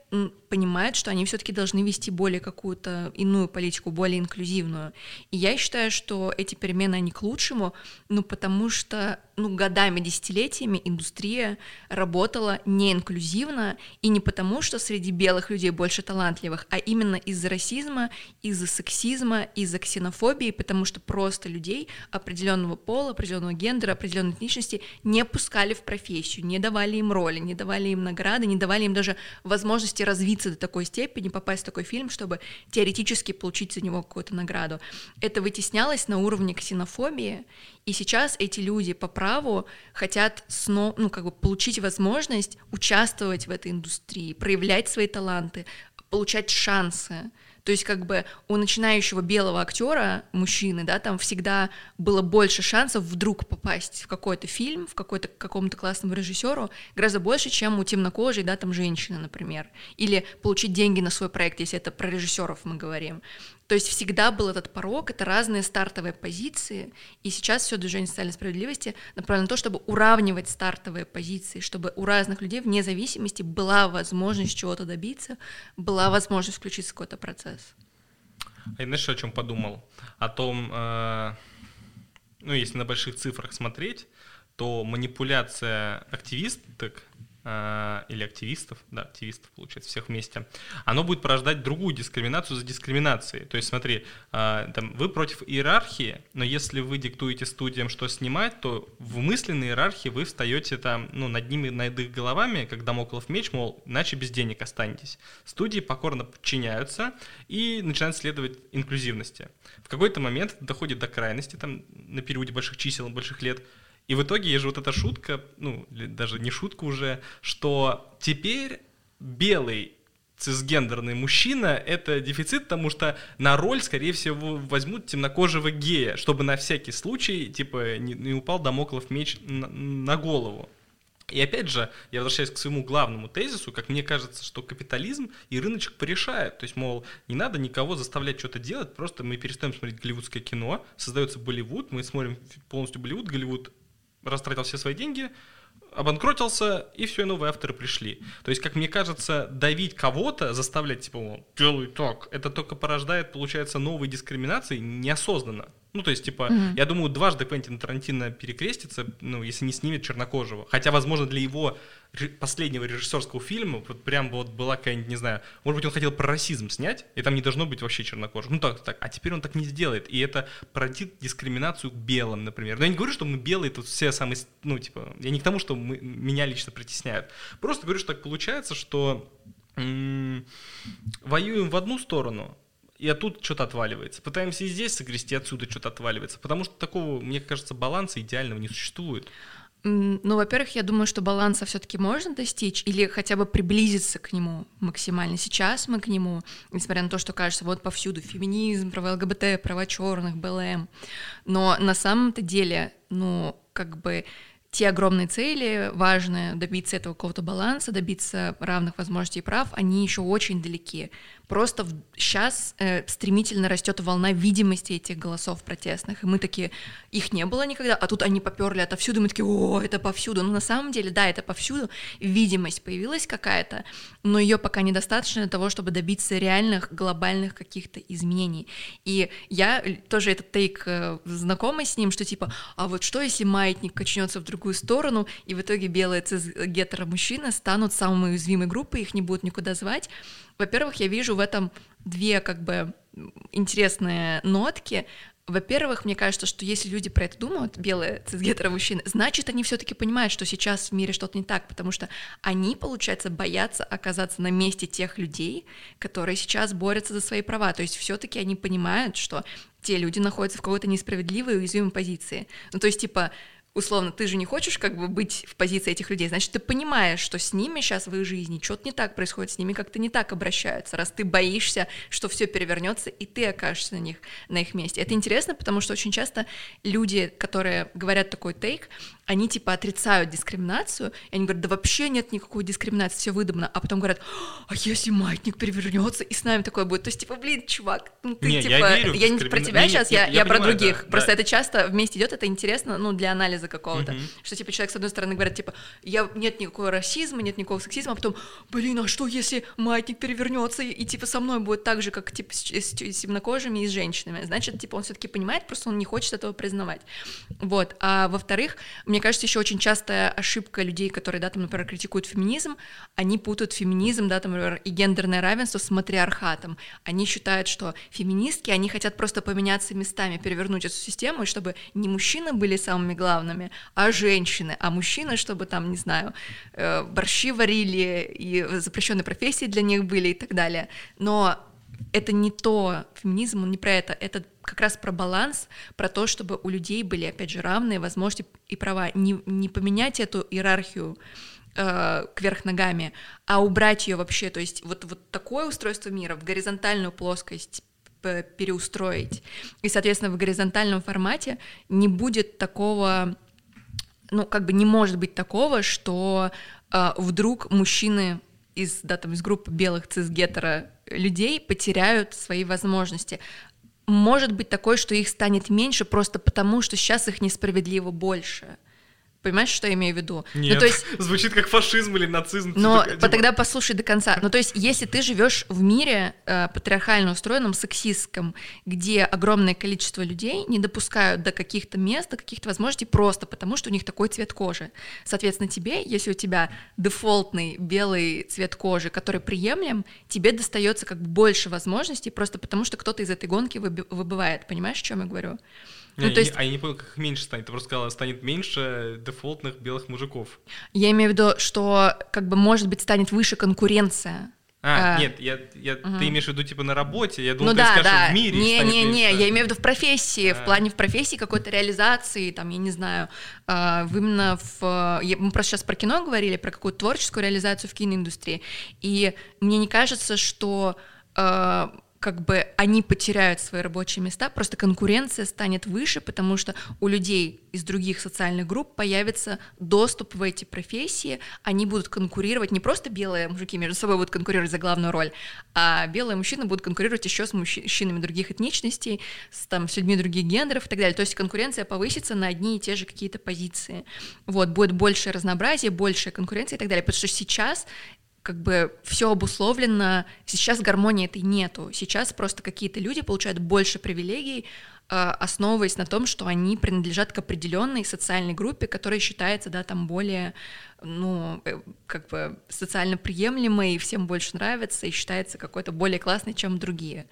понимают, что они все-таки должны вести более какую-то иную политику, более инклюзивную. И я считаю, что эти перемены, они к лучшему, потому что годами, десятилетиями индустрия работала неинклюзивно, и не потому, что среди белых людей больше талантливых, а именно из-за расизма, из-за сексизма, из-за ксенофобии, потому что просто людей определенного пола, определенного гендера, определенной этничности не пускали в профессию, не давали им роли, не давали им награды, не давали им даже возможности развиться до такой степени, попасть в такой фильм, чтобы теоретически получить за него какую-то награду. Это вытеснялось на уровне ксенофобии, и сейчас эти люди по праву хотят снова, получить возможность участвовать в этой индустрии, проявлять свои таланты, получать шансы. То есть у начинающего белого актера, мужчины, там всегда было больше шансов вдруг попасть в какой-то фильм, к какому-то классному режиссеру, гораздо больше, чем у темнокожей, женщины, например. Или получить деньги на свой проект, если это про режиссеров мы говорим. То есть всегда был этот порог, это разные стартовые позиции, и сейчас все движение социальной справедливости направлено на то, чтобы уравнивать стартовые позиции, чтобы у разных людей вне зависимости была возможность чего-то добиться, была возможность включиться в какой-то процесс. А я, знаешь, о чем подумал? О том, ну, если на больших цифрах смотреть, то манипуляция активисток или активистов, да, активистов, получается, всех вместе, оно будет порождать другую дискриминацию за дискриминацией. То есть, смотри, там, вы против иерархии, но если вы диктуете студиям, что снимать, то в мысленной иерархии вы встаете там, ну, над ними, над их головами, как дамоклов меч, мол, иначе без денег останетесь. Студии покорно подчиняются и начинают следовать инклюзивности. В какой-то момент доходит до крайности, там, на периоде больших чисел, больших лет. И в итоге есть же вот эта шутка, ну, даже не шутка уже, что теперь белый цисгендерный мужчина — это дефицит, потому что на роль, скорее всего, возьмут темнокожего гея, чтобы на всякий случай, типа, не упал дамоклов меч на голову. И опять же, я возвращаюсь к своему главному тезису, как мне кажется, что капитализм и рыночек порешает. То есть, мол, не надо никого заставлять что-то делать, просто мы перестаем смотреть голливудское кино, создается Болливуд, мы смотрим полностью Болливуд, Голливуд растратил все свои деньги, обанкротился, и все, и новые авторы пришли. То есть, как мне кажется, давить кого-то, заставлять, типа, мол, делай так, это только порождает, получается, новые дискриминации неосознанно. Ну, то есть, типа, я думаю, дважды Квентин Тарантино перекрестится, ну, если не снимет чернокожего. Хотя, возможно, для его последнего режиссерского фильма вот прям вот была какая-нибудь, не знаю, может быть, он хотел про расизм снять, и там не должно быть вообще чернокожих. Ну, так. А теперь он так не сделает. И это породит дискриминацию к белым, например. Но я не говорю, что мы белые тут все самые, ну, типа, я не к тому, что меня лично притесняют. Просто говорю, что так получается, что воюем в одну сторону, и оттуда что-то отваливается. Пытаемся и здесь согрести, отсюда что-то отваливается. Потому что такого, мне кажется, баланса идеального не существует. Ну, во-первых, я думаю, что баланса все-таки можно достичь или хотя бы приблизиться к нему максимально. Сейчас мы к нему, несмотря на то, что кажется, вот повсюду феминизм, права ЛГБТ, права черных, БЛМ. Но на самом-то деле, ну, как бы те огромные цели, важно добиться этого какого-то баланса, добиться равных возможностей и прав, они еще очень далеки. Просто сейчас стремительно растет волна видимости этих голосов протестных, и мы такие, их не было никогда, а тут они попёрли отовсюду, и мы такие, о, это повсюду. Но на самом деле, да, это повсюду, видимость появилась какая-то, но ее пока недостаточно для того, чтобы добиться реальных глобальных каких-то изменений. И я тоже этот тейк знакома с ним, что типа, а вот что, если маятник качнется в другую сторону, и в итоге белые цис-гетеро-мужчины станут самой уязвимой группой, их не будут никуда звать. Во-первых, я вижу в этом две как бы интересные нотки. Во-первых, мне кажется, что если люди про это думают, белые цис-гетеро-мужчины, значит, они все-таки понимают, что сейчас в мире что-то не так, потому что они, получается, боятся оказаться на месте тех людей, которые сейчас борются за свои права. То есть все-таки они понимают, что те люди находятся в какой-то несправедливой и уязвимой позиции. Ну, то есть, типа, условно, ты же не хочешь как бы быть в позиции этих людей, значит, ты понимаешь, что с ними сейчас в их жизни что-то не так происходит, с ними как-то не так обращаются, раз ты боишься, что все перевернется, и ты окажешься на их месте. Это интересно, потому что очень часто люди, которые говорят такой тейк, они типа отрицают дискриминацию, и они говорят, да вообще нет никакой дискриминации, все выдумано, а потом говорят, а если маятник перевернется, и с нами такое будет, то есть типа, блин, чувак, ну ты не, типа, я не про тебя сейчас, я понимаю, про других, да, просто да. Это часто вместе идет, это интересно, ну, для анализа какого-то, что, типа, человек, с одной стороны, говорит, типа, нет никакого расизма, нет никакого сексизма, а потом, блин, а что, если маятник перевернется, и, типа, со мной будет так же, как, типа, с темнокожими и с женщинами, значит, типа, он все-таки понимает, просто он не хочет этого признавать, вот, а во-вторых, мне кажется, еще очень частая ошибка людей, которые, да, там, например, критикуют феминизм, они путают феминизм, да, там, например, и гендерное равенство с матриархатом, они считают, что феминистки, они хотят просто поменяться местами, перевернуть эту систему, и чтобы не мужчины были самыми главными, а женщины, а мужчины, чтобы там, не знаю, борщи варили, и запрещенные профессии для них были и так далее. Но это не то, феминизм, он не про это как раз про баланс, про то, чтобы у людей были, опять же, равные возможности и права, не поменять эту иерархию кверх ногами, а убрать ее вообще, то есть вот такое устройство мира в горизонтальную плоскость переустроить, и, соответственно, в горизонтальном формате не будет такого, ну, как бы не может быть такого, что вдруг мужчины из, да, там, из группы белых цисгетеро людей потеряют свои возможности. Может быть такое, что их станет меньше просто потому, что сейчас их несправедливо больше. Понимаешь, что я имею в виду? Нет, ну, то есть... звучит как фашизм или нацизм. Но тогда послушай до конца. Ну, то есть, если ты живешь в мире патриархально устроенном, сексистском, где огромное количество людей не допускают до каких-то мест, до каких-то возможностей просто потому, что у них такой цвет кожи. Соответственно, тебе, если у тебя дефолтный белый цвет кожи, который приемлем, тебе достается как бы больше возможностей просто потому, что кто-то из этой гонки выбывает. Понимаешь, о чем я говорю? Ну, то есть... А я не понял, как их меньше станет. Ты просто сказала, станет меньше дефолтных белых мужиков. Я имею в виду, что, как бы, может быть, станет выше конкуренция. Нет, ты имеешь в виду, типа, на работе. Я думал, ну, ты скажешь, в мире меньше. Я имею в виду в профессии, в плане в профессии какой-то реализации, там, я не знаю, именно в... Мы просто сейчас про кино говорили, про какую-то творческую реализацию в киноиндустрии. И мне не кажется, что... как бы они потеряют свои рабочие места, просто конкуренция станет выше, потому что у людей из других социальных групп появится доступ в эти профессии, они будут конкурировать, не просто белые мужики между собой будут конкурировать за главную роль, а белые мужчины будут конкурировать еще с мужчинами других этничностей, с людьми других гендеров и так далее. То есть конкуренция повысится на одни и те же какие-то позиции. Вот, будет больше разнообразия, больше конкуренции и так далее, потому что сейчас... как бы все обусловлено, сейчас гармонии этой нету, сейчас просто какие-то люди получают больше привилегий, основываясь на том, что они принадлежат к определенной социальной группе, которая считается, да, там более, ну, как бы социально приемлемой, всем больше нравится и считается какой-то более классной, чем другие.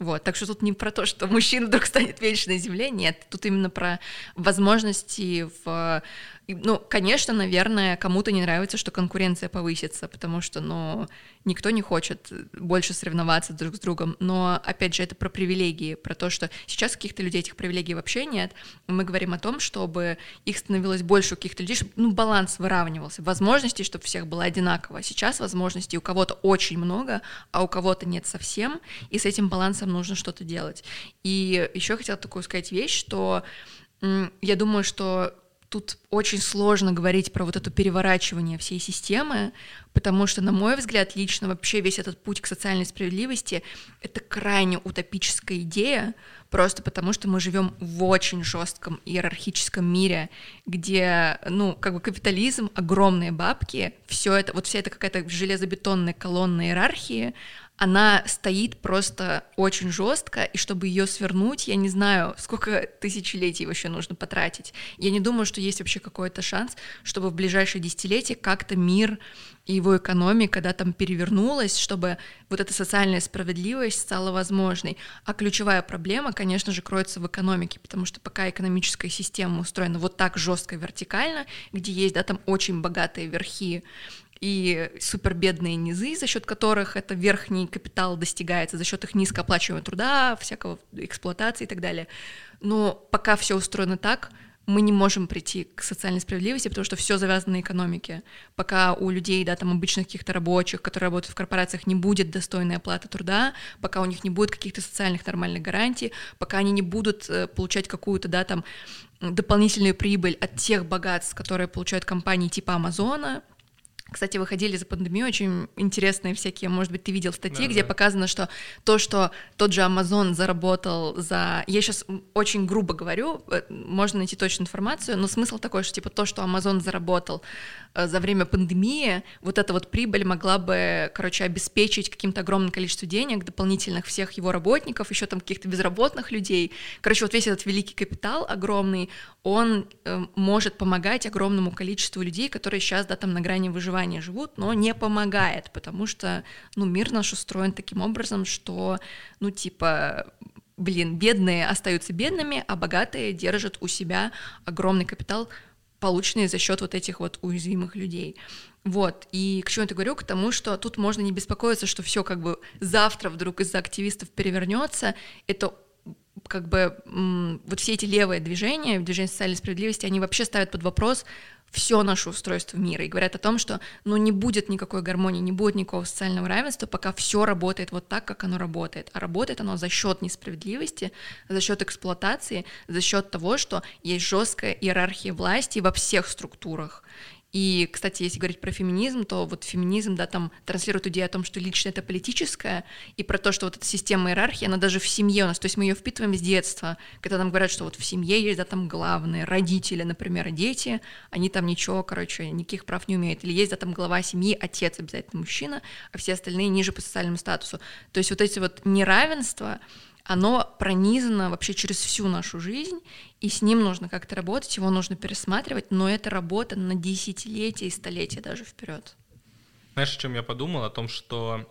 Вот, так что тут не про то, что мужчина вдруг станет меньше на земле, нет, тут именно про возможности в... Ну, конечно, наверное, кому-то не нравится, что конкуренция повысится, потому что, ну, никто не хочет больше соревноваться друг с другом, но, опять же, это про привилегии, про то, что сейчас каких-то людей этих привилегий вообще нет, мы говорим о том, чтобы их становилось больше у каких-то людей, чтобы, ну, баланс выравнивался, возможностей, чтобы всех было одинаково. Сейчас возможностей у кого-то очень много, а у кого-то нет совсем, и с этим балансом нужно что-то делать. И еще хотела такую сказать вещь, что я думаю, что тут очень сложно говорить про вот это переворачивание всей системы, потому что, на мой взгляд, лично вообще весь этот путь к социальной справедливости — это крайне утопическая идея, просто потому что мы живем в очень жестком иерархическом мире, где, ну, как бы капитализм, огромные бабки, все это, вот вся эта какая-то железобетонная колонна иерархии, она стоит просто очень жестко, и чтобы ее свернуть, я не знаю, сколько тысячелетий вообще нужно потратить. Я не думаю, что есть вообще какой-то шанс, чтобы в ближайшие десятилетия как-то мир и его экономика, да, там перевернулась, чтобы вот эта социальная справедливость стала возможной. А ключевая проблема, конечно же, кроется в экономике, потому что пока экономическая система устроена вот так жестко и вертикально, где есть, да, там очень богатые верхи, и супербедные низы, за счет которых это верхний капитал достигается, за счет их низкооплачиваемого труда, всякого эксплуатации и так далее. Но пока все устроено так, мы не можем прийти к социальной справедливости, потому что все завязано на экономике. Пока у людей, да, там обычных каких-то рабочих, которые работают в корпорациях, не будет достойной оплаты труда, пока у них не будет каких-то социальных нормальных гарантий, пока они не будут получать какую-то, да, там дополнительную прибыль от тех богатств, которые получают компании типа Амазона. Кстати, выходили за пандемию очень интересные всякие, может быть, ты видел статьи, да, где показано, что тот же Amazon заработал за... Я сейчас очень грубо говорю, можно найти точную информацию, но смысл такой, что типа то, что Amazon заработал за время пандемии, вот эта вот прибыль могла бы, короче, обеспечить каким-то огромным количеством денег, дополнительных всех его работников, еще там каких-то безработных людей. Короче, вот весь этот великий капитал огромный, он может помогать огромному количеству людей, которые сейчас, да, там на грани выживания живут, но не помогает, потому что, ну, мир наш устроен таким образом, что, ну, типа, блин, бедные остаются бедными, а богатые держат у себя огромный капитал, полученный за счет вот этих вот уязвимых людей. Вот, и к чему я это говорю? К тому, что тут можно не беспокоиться, что все как бы завтра вдруг из-за активистов перевернется, это как бы вот все эти левые движения, движения социальной справедливости, они вообще ставят под вопрос все наше устройство мира и говорят о том, что, ну, не будет никакой гармонии, не будет никакого социального равенства, пока все работает вот так, как оно работает. А работает оно за счет несправедливости, за счет эксплуатации, за счет того, что есть жесткая иерархия власти во всех структурах. И, кстати, если говорить про феминизм, то вот феминизм, да, там транслирует идею о том, что личное — это политическое, и про то, что вот эта система иерархии, она даже в семье у нас, то есть мы ее впитываем с детства, когда нам говорят, что вот в семье есть, да, там главные родители, например, дети, они там ничего, короче, никаких прав не умеют, или есть, да, там глава семьи, отец обязательно мужчина, а все остальные ниже по социальному статусу. То есть вот эти вот неравенства, оно пронизано вообще через всю нашу жизнь, и с ним нужно как-то работать, его нужно пересматривать, но это работа на десятилетия и столетия даже вперед. Знаешь, о чем я подумал? О том, что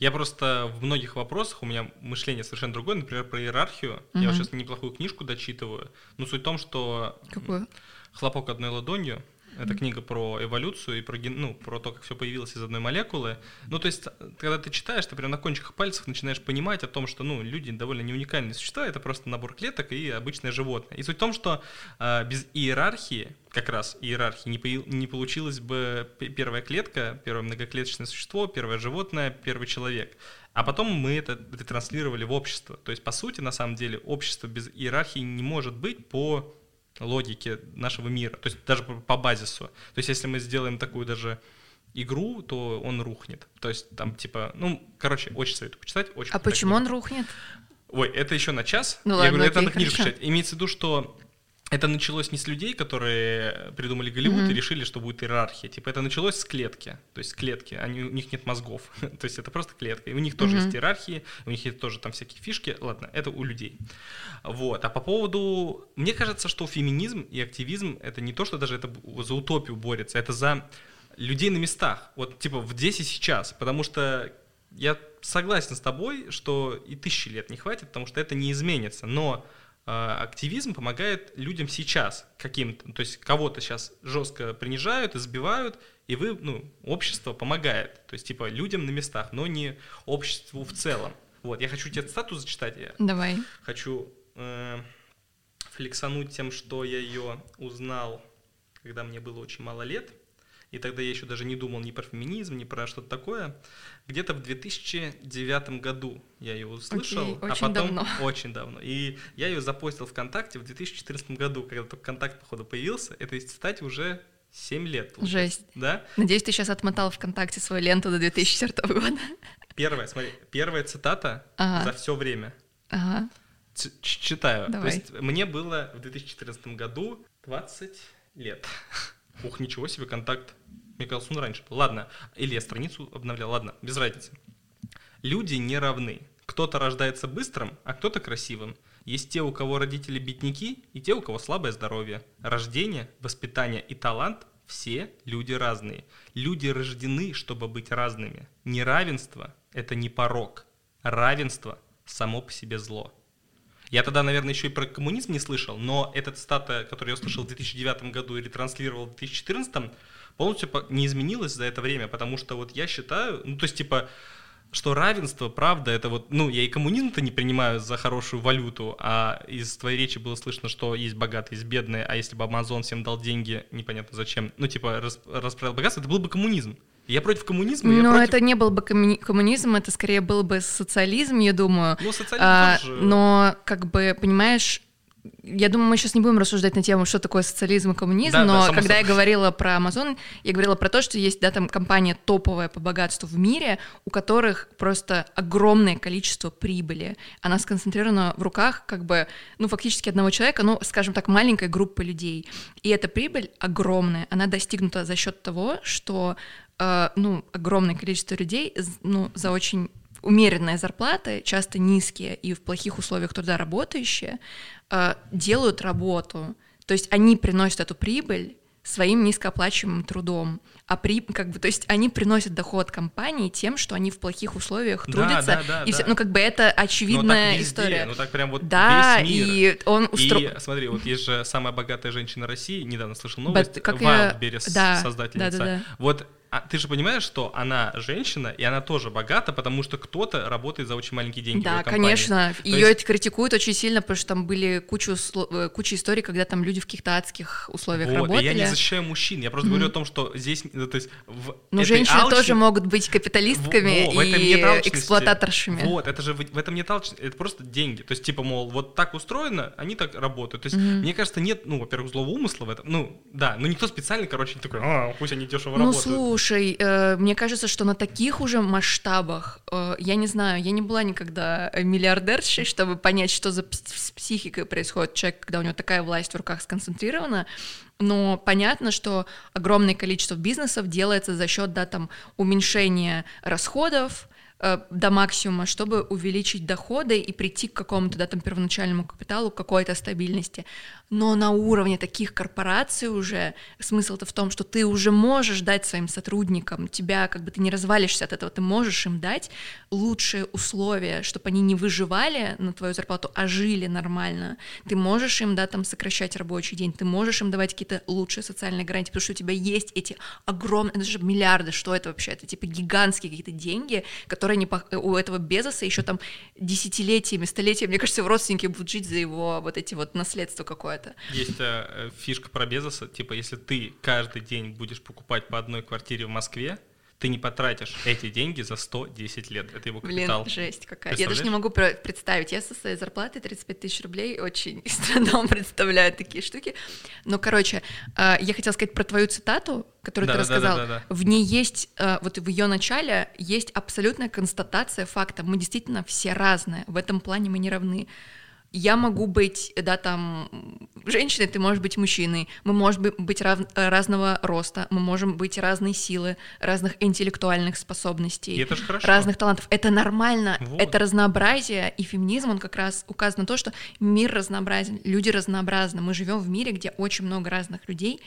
я просто в многих вопросах, у меня мышление совершенно другое, например, про иерархию. Угу. Я вот сейчас неплохую книжку дочитываю, но суть в том, что… Какую? «Хлопок одной ладонью». Это книга про эволюцию и про, ну, про то, как все появилось из одной молекулы. Ну, то есть, когда ты читаешь, ты прям на кончиках пальцев начинаешь понимать о том, что, ну, люди довольно не уникальные существа, это просто набор клеток и обычное животное. И суть в том, что без иерархии, как раз иерархии, не получилась бы первая клетка, первое многоклеточное существо, первое животное, первый человек. А потом мы это ретранслировали в общество. То есть, по сути, на самом деле, общество без иерархии не может быть по логике нашего мира, то есть даже по базису. То есть если мы сделаем такую даже игру, то он рухнет. То есть там типа, ну, короче, очень советую почитать. Очень а почему книга. Он рухнет? Ой, это еще на час. Ну, я ладно, говорю, это надо книжку читать. Имеется в виду, что это началось не с людей, которые придумали Голливуд и решили, что будет иерархия. Типа это началось с клетки. То есть клетки, они, у них нет мозгов. То есть это просто клетка. И у них тоже есть иерархии, у них есть тоже там всякие фишки. Ладно, это у людей. Вот. А по поводу… Мне кажется, что феминизм и активизм — это не то, что даже это за утопию борется, это за людей на местах. Вот типа в здесь и сейчас. Потому что я согласен с тобой, что и 1000 лет не хватит, потому что это не изменится. Но… активизм помогает людям сейчас каким-то, то есть кого-то сейчас жестко принижают, избивают, и вы, ну, общество помогает, то есть типа людям на местах, но не обществу в целом. Вот, я хочу тебе статус зачитать. Я Давай. Хочу флексануть тем, что я ее узнал, когда мне было очень мало лет, и тогда я еще даже не думал ни про феминизм, ни про что-то такое. Где-то в 2009 году я ее услышал, а потом очень давно. И я ее запостил ВКонтакте в 2014 году, когда только ВКонтакт, походу, появился. Это, кстати, уже 7 лет. Жесть. Да? Надеюсь, ты сейчас отмотал ВКонтакте свою ленту до 2004 года. Первая цитата за все время. Ага. Читаю. Давай. То есть мне было в 2014 году 20 лет. Ух, ничего себе, контакт. Мне казалось, он раньше был. Ладно. Или я страницу обновлял. Ладно, без разницы. Люди не равны. Кто-то рождается быстрым, а кто-то красивым. Есть те, у кого родители бедняки, и те, у кого слабое здоровье. Рождение, воспитание и талант – все люди разные. Люди рождены, чтобы быть разными. Неравенство – это не порок. Равенство – само по себе зло. Я тогда, наверное, еще и про коммунизм не слышал, но эта цитата, которую я услышал в 2009 году и ретранслировал в 2014, полностью не изменилась за это время, потому что вот я считаю, ну, то есть, типа, что равенство, правда, это вот, ну, я и коммунизм-то не принимаю за хорошую валюту, а из твоей речи было слышно, что есть богатые, есть бедные, а если бы Amazon всем дал деньги, непонятно зачем, ну, типа, расправил богатство, это был бы коммунизм. Я против коммунизма. Но это не был бы коммунизм, это скорее был бы социализм, я думаю. Ну, социализм тоже. Но, как бы, понимаешь, я думаю, мы сейчас не будем рассуждать на тему, что такое социализм и коммунизм, да, но да, когда я говорила про Amazon, я говорила про то, что есть, да, там компания топовая по богатству в мире, у которых просто огромное количество прибыли. Она сконцентрирована в руках, как бы, ну, фактически одного человека, ну, скажем так, маленькой группы людей. И эта прибыль огромная, она достигнута за счет того, что ну, огромное количество людей, ну, за очень умеренные зарплаты, часто низкие и в плохих условиях труда работающие, делают работу. То есть они приносят эту прибыль своим низкооплачиваемым трудом. А как бы, то есть они приносят доход компании тем, что они в плохих условиях трудятся. Да. Все, ну, как бы это очевидная история. Ну, так прям вот да, весь мир. И он И смотри, вот есть же самая богатая женщина России, недавно слышал новость, Валберес, создательница. Да. Вот ты же понимаешь, что она женщина, и она тоже богата, потому что кто-то работает за очень маленькие деньги в её компании. Да, конечно. Ее это критикуют очень сильно, потому что там были куча историй, когда там люди в каких-то адских условиях работали. Я не защищаю мужчин, я просто говорю о том, что здесь... То есть но женщины тоже могут быть капиталистками и эксплуататоршами. Вот, это же в этом нет алчности, это просто деньги. То есть типа, мол, вот так устроено, они так работают. То есть мне кажется, нет, ну, во-первых, злого умысла в этом. Ну, да, но никто специально, короче, не такой, пусть они дешево работают. Ну, слушай, мне кажется, что на таких уже масштабах, я не знаю, я не была никогда миллиардершей, чтобы понять, что за психикой происходит человек, когда у него такая власть в руках сконцентрирована. Но понятно, что огромное количество бизнесов делается за счет, да, там, уменьшения расходов до максимума, чтобы увеличить доходы и прийти к какому-то, да, там, первоначальному капиталу, к какой-то стабильности. Но на уровне таких корпораций уже смысл-то в том, что ты уже можешь дать своим сотрудникам, тебя как бы ты не развалишься от этого, ты можешь им дать лучшие условия, чтобы они не выживали на твою зарплату, а жили нормально. Ты можешь им, да, там, сокращать рабочий день, ты можешь им давать какие-то лучшие социальные гарантии, потому что у тебя есть эти огромные, это же миллиарды, что это вообще? Это типа гигантские какие-то деньги, которые не у этого Безоса еще там десятилетиями, столетиями, мне кажется, его родственники будут жить за его вот эти вот наследство какое-то. Есть фишка про Безоса, типа, если ты каждый день будешь покупать по одной квартире в Москве, ты не потратишь эти деньги за 110 лет. Это его капитал. Блин, жесть какая. Я даже не могу представить. Я со своей зарплатой 35 тысяч рублей очень с трудом представляю такие штуки. Но, короче, я хотела сказать про твою цитату, которую ты рассказал. Да. В ней есть, вот в ее начале, есть абсолютная констатация факта. Мы действительно все разные. В этом плане мы не равны. Я могу быть, да, там, женщиной, ты можешь быть мужчиной, мы можем быть разного роста, мы можем быть разной силы, разных интеллектуальных способностей, это разных талантов. Это нормально, вот. Это разнообразие, и феминизм, он как раз указан на то, что мир разнообразен, люди разнообразны, мы живем в мире, где очень много разных людей,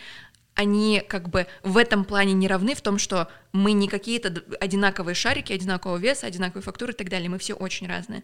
они как бы в этом плане не равны, в том, что мы не какие-то одинаковые шарики, одинакового веса, одинаковой фактуры и так далее, мы все очень разные.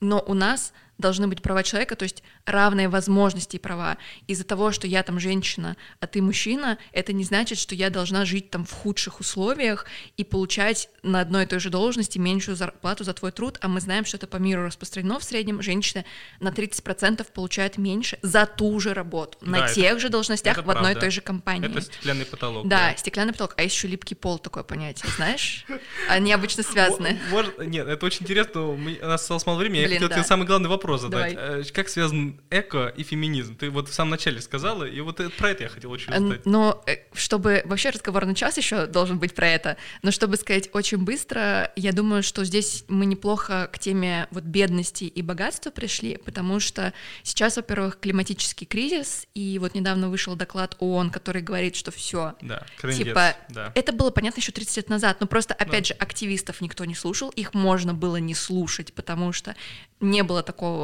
Но у нас должны быть права человека, то есть равные возможности и права. Из-за того, что я там женщина, а ты мужчина, это не значит, что я должна жить там в худших условиях и получать на одной и той же должности меньшую зарплату за твой труд, а мы знаем, что это по миру распространено. В среднем женщина на 30% получает меньше за ту же работу, да, на тех же должностях в одной и той же компании. Это стеклянный потолок. Да, стеклянный потолок. А еще липкий пол, такое понятие, знаешь? Они обычно связаны. Нет, это очень интересно. У нас осталось мало времени. Я хотел тебе самый главный вопрос задать. Давай. Как связан эко и феминизм? Ты вот в самом начале сказала, и вот про это я хотела очень узнать. Но чтобы... Вообще разговор на час еще должен быть про это, но чтобы сказать очень быстро, я думаю, что здесь мы неплохо к теме вот бедности и богатства пришли, потому что сейчас, во-первых, климатический кризис, и вот недавно вышел доклад ООН, который говорит, что все. Да, типа, да. Это было понятно еще 30 лет назад, но просто, опять же, активистов никто не слушал, их можно было не слушать, потому что не было такого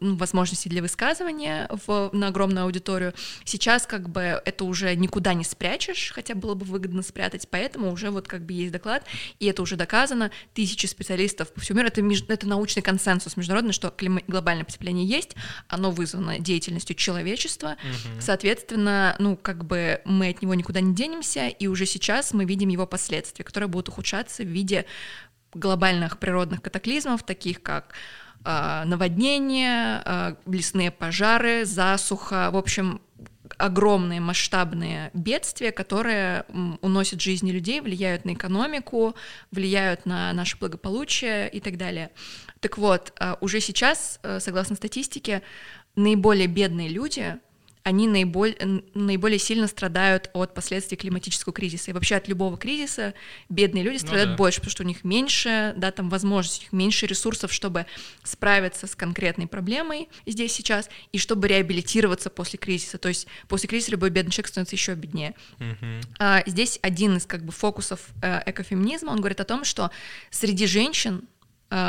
возможности для высказывания на огромную аудиторию. Сейчас как бы это уже никуда не спрячешь, хотя было бы выгодно спрятать, поэтому уже вот как бы есть доклад, и это уже доказано, тысячи специалистов по всему миру, это научный консенсус международный, что глобальное потепление есть, оно вызвано деятельностью человечества, соответственно, ну как бы мы от него никуда не денемся, и уже сейчас мы видим его последствия, которые будут ухудшаться в виде глобальных природных катаклизмов, таких как наводнения, лесные пожары, засуха, в общем, огромные масштабные бедствия, которые уносят жизни людей, влияют на экономику, влияют на наше благополучие и так далее. Так вот, уже сейчас, согласно статистике, наиболее бедные люди, они наиболее сильно страдают от последствий климатического кризиса. И вообще от любого кризиса бедные люди страдают больше, потому что у них меньше, да, там, возможностей, у них меньше ресурсов, чтобы справиться с конкретной проблемой здесь сейчас, и чтобы реабилитироваться после кризиса. То есть после кризиса любой бедный человек становится еще беднее. Здесь один из как бы фокусов экофеминизма, он говорит о том, что среди женщин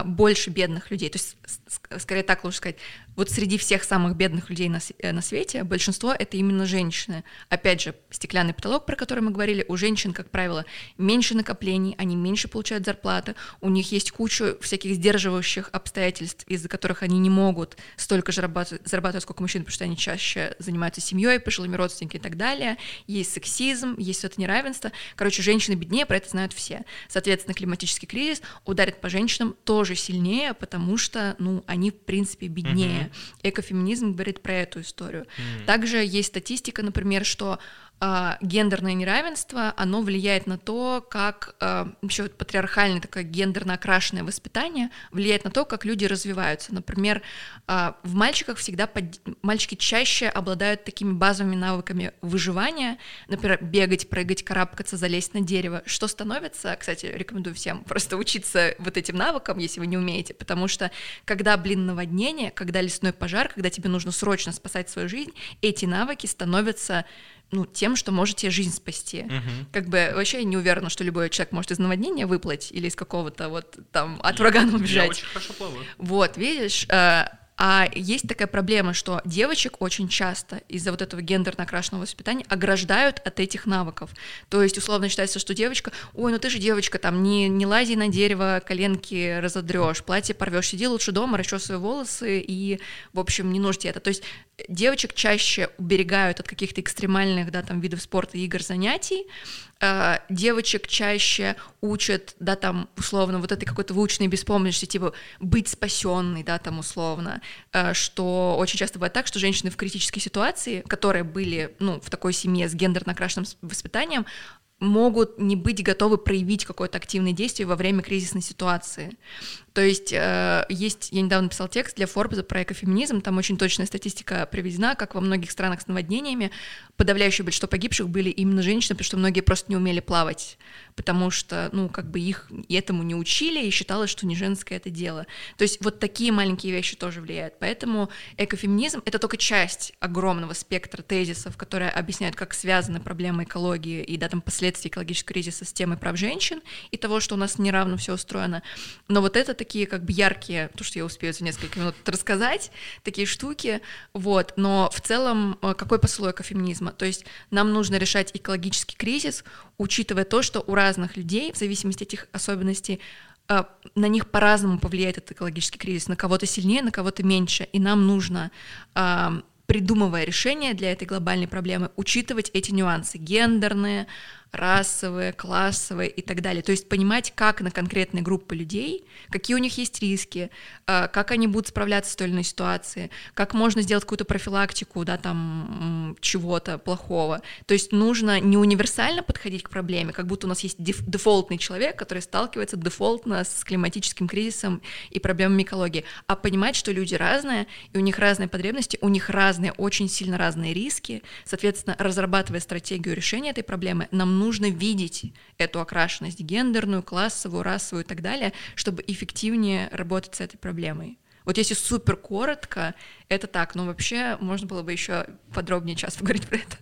больше бедных людей, то есть, скорее так лучше сказать, вот среди всех самых бедных людей на свете большинство — это именно женщины. Опять же, стеклянный потолок, про который мы говорили, у женщин, как правило, меньше накоплений, они меньше получают зарплаты, у них есть куча всяких сдерживающих обстоятельств, из-за которых они не могут столько же зарабатывать, сколько мужчин, потому что они чаще занимаются семьей, пожилыми родственниками и так далее, есть сексизм, есть это неравенство. Короче, женщины беднее, про это знают все. Соответственно, климатический кризис ударит по женщинам тоже сильнее, потому что, ну, они, в принципе, беднее. Mm-hmm. Экофеминизм говорит про эту историю. Mm-hmm. Также есть статистика, например, что гендерное неравенство, оно влияет на то, как еще вот патриархальное, такое гендерно окрашенное воспитание влияет на то, как люди развиваются. Например, в мальчиках всегда мальчики чаще обладают такими базовыми навыками выживания, например, бегать, прыгать, карабкаться, залезть на дерево, что становится, кстати, рекомендую всем просто учиться вот этим навыкам, если вы не умеете, потому что когда, наводнение, когда лесной пожар, когда тебе нужно срочно спасать свою жизнь, эти навыки становятся тем, что можете жизнь спасти. Uh-huh. Вообще я не уверена, что любой человек может из наводнения выплыть или из какого-то от урагана убежать. Я очень хорошо плаваю. Вот, видишь, а есть такая проблема, что девочек очень часто из-за вот этого гендерно окрашенного воспитания ограждают от этих навыков. То есть, условно считается, что девочка, ой, ну ты же девочка, там, не лази на дерево, коленки разодрешь, платье порвешь, сиди лучше дома, расчесывай волосы и, в общем, не нужно тебе это. То есть девочек чаще уберегают от каких-то экстремальных, видов спорта, игр, занятий. Девочек чаще учат, условно, вот этой какой-то выученной беспомощности, быть спасенной, условно, что очень часто бывает так, что женщины в критической ситуации, которые были, в такой семье с гендерно окрашенным воспитанием, могут не быть готовы проявить какое-то активное действие во время кризисной ситуации. То есть я недавно писала текст для Forbes про экофеминизм, там очень точная статистика приведена, как во многих странах с наводнениями подавляющее большинство погибших были именно женщины, потому что многие просто не умели плавать, потому что, их этому не учили, и считалось, что не женское это дело. То есть вот такие маленькие вещи тоже влияют. Поэтому экофеминизм — это только часть огромного спектра тезисов, которые объясняют, как связаны проблемы экологии и последствий экологического кризиса с темой прав женщин и того, что у нас неравно все устроено. Но вот это такие яркие, то, что я успею за несколько минут рассказать, такие штуки, но в целом какой посыл экофеминизма? То есть нам нужно решать экологический кризис, учитывая то, что у разных людей, в зависимости от их особенностей, на них по-разному повлияет этот экологический кризис, на кого-то сильнее, на кого-то меньше, и нам нужно, придумывая решения для этой глобальной проблемы, учитывать эти нюансы гендерные, расовые, классовые и так далее. То есть понимать, как на конкретные группы людей, какие у них есть риски, как они будут справляться с той или иной ситуацией, как можно сделать какую-то профилактику, чего-то плохого. То есть нужно не универсально подходить к проблеме, как будто у нас есть дефолтный человек, который сталкивается дефолтно с климатическим кризисом и проблемами экологии, а понимать, что люди разные, и у них разные потребности, у них разные, очень сильно разные риски. Соответственно, разрабатывая стратегию решения этой проблемы, нам нужно видеть эту окрашенность гендерную, классовую, расовую и так далее, чтобы эффективнее работать с этой проблемой. Вот если супер коротко, это так, но вообще можно было бы еще подробнее час поговорить про это.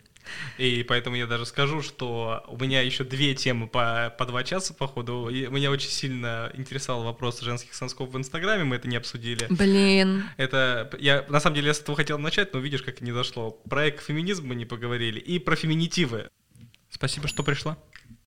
И поэтому я даже скажу, что у меня еще две темы по 2 часа, походу. И меня очень сильно интересовал вопрос женских сосков в Инстаграме, мы это не обсудили. Блин. Это на самом деле я с этого хотел начать, но видишь, как не дошло. Про экофеминизм мы не поговорили и про феминитивы. Спасибо, что пришла.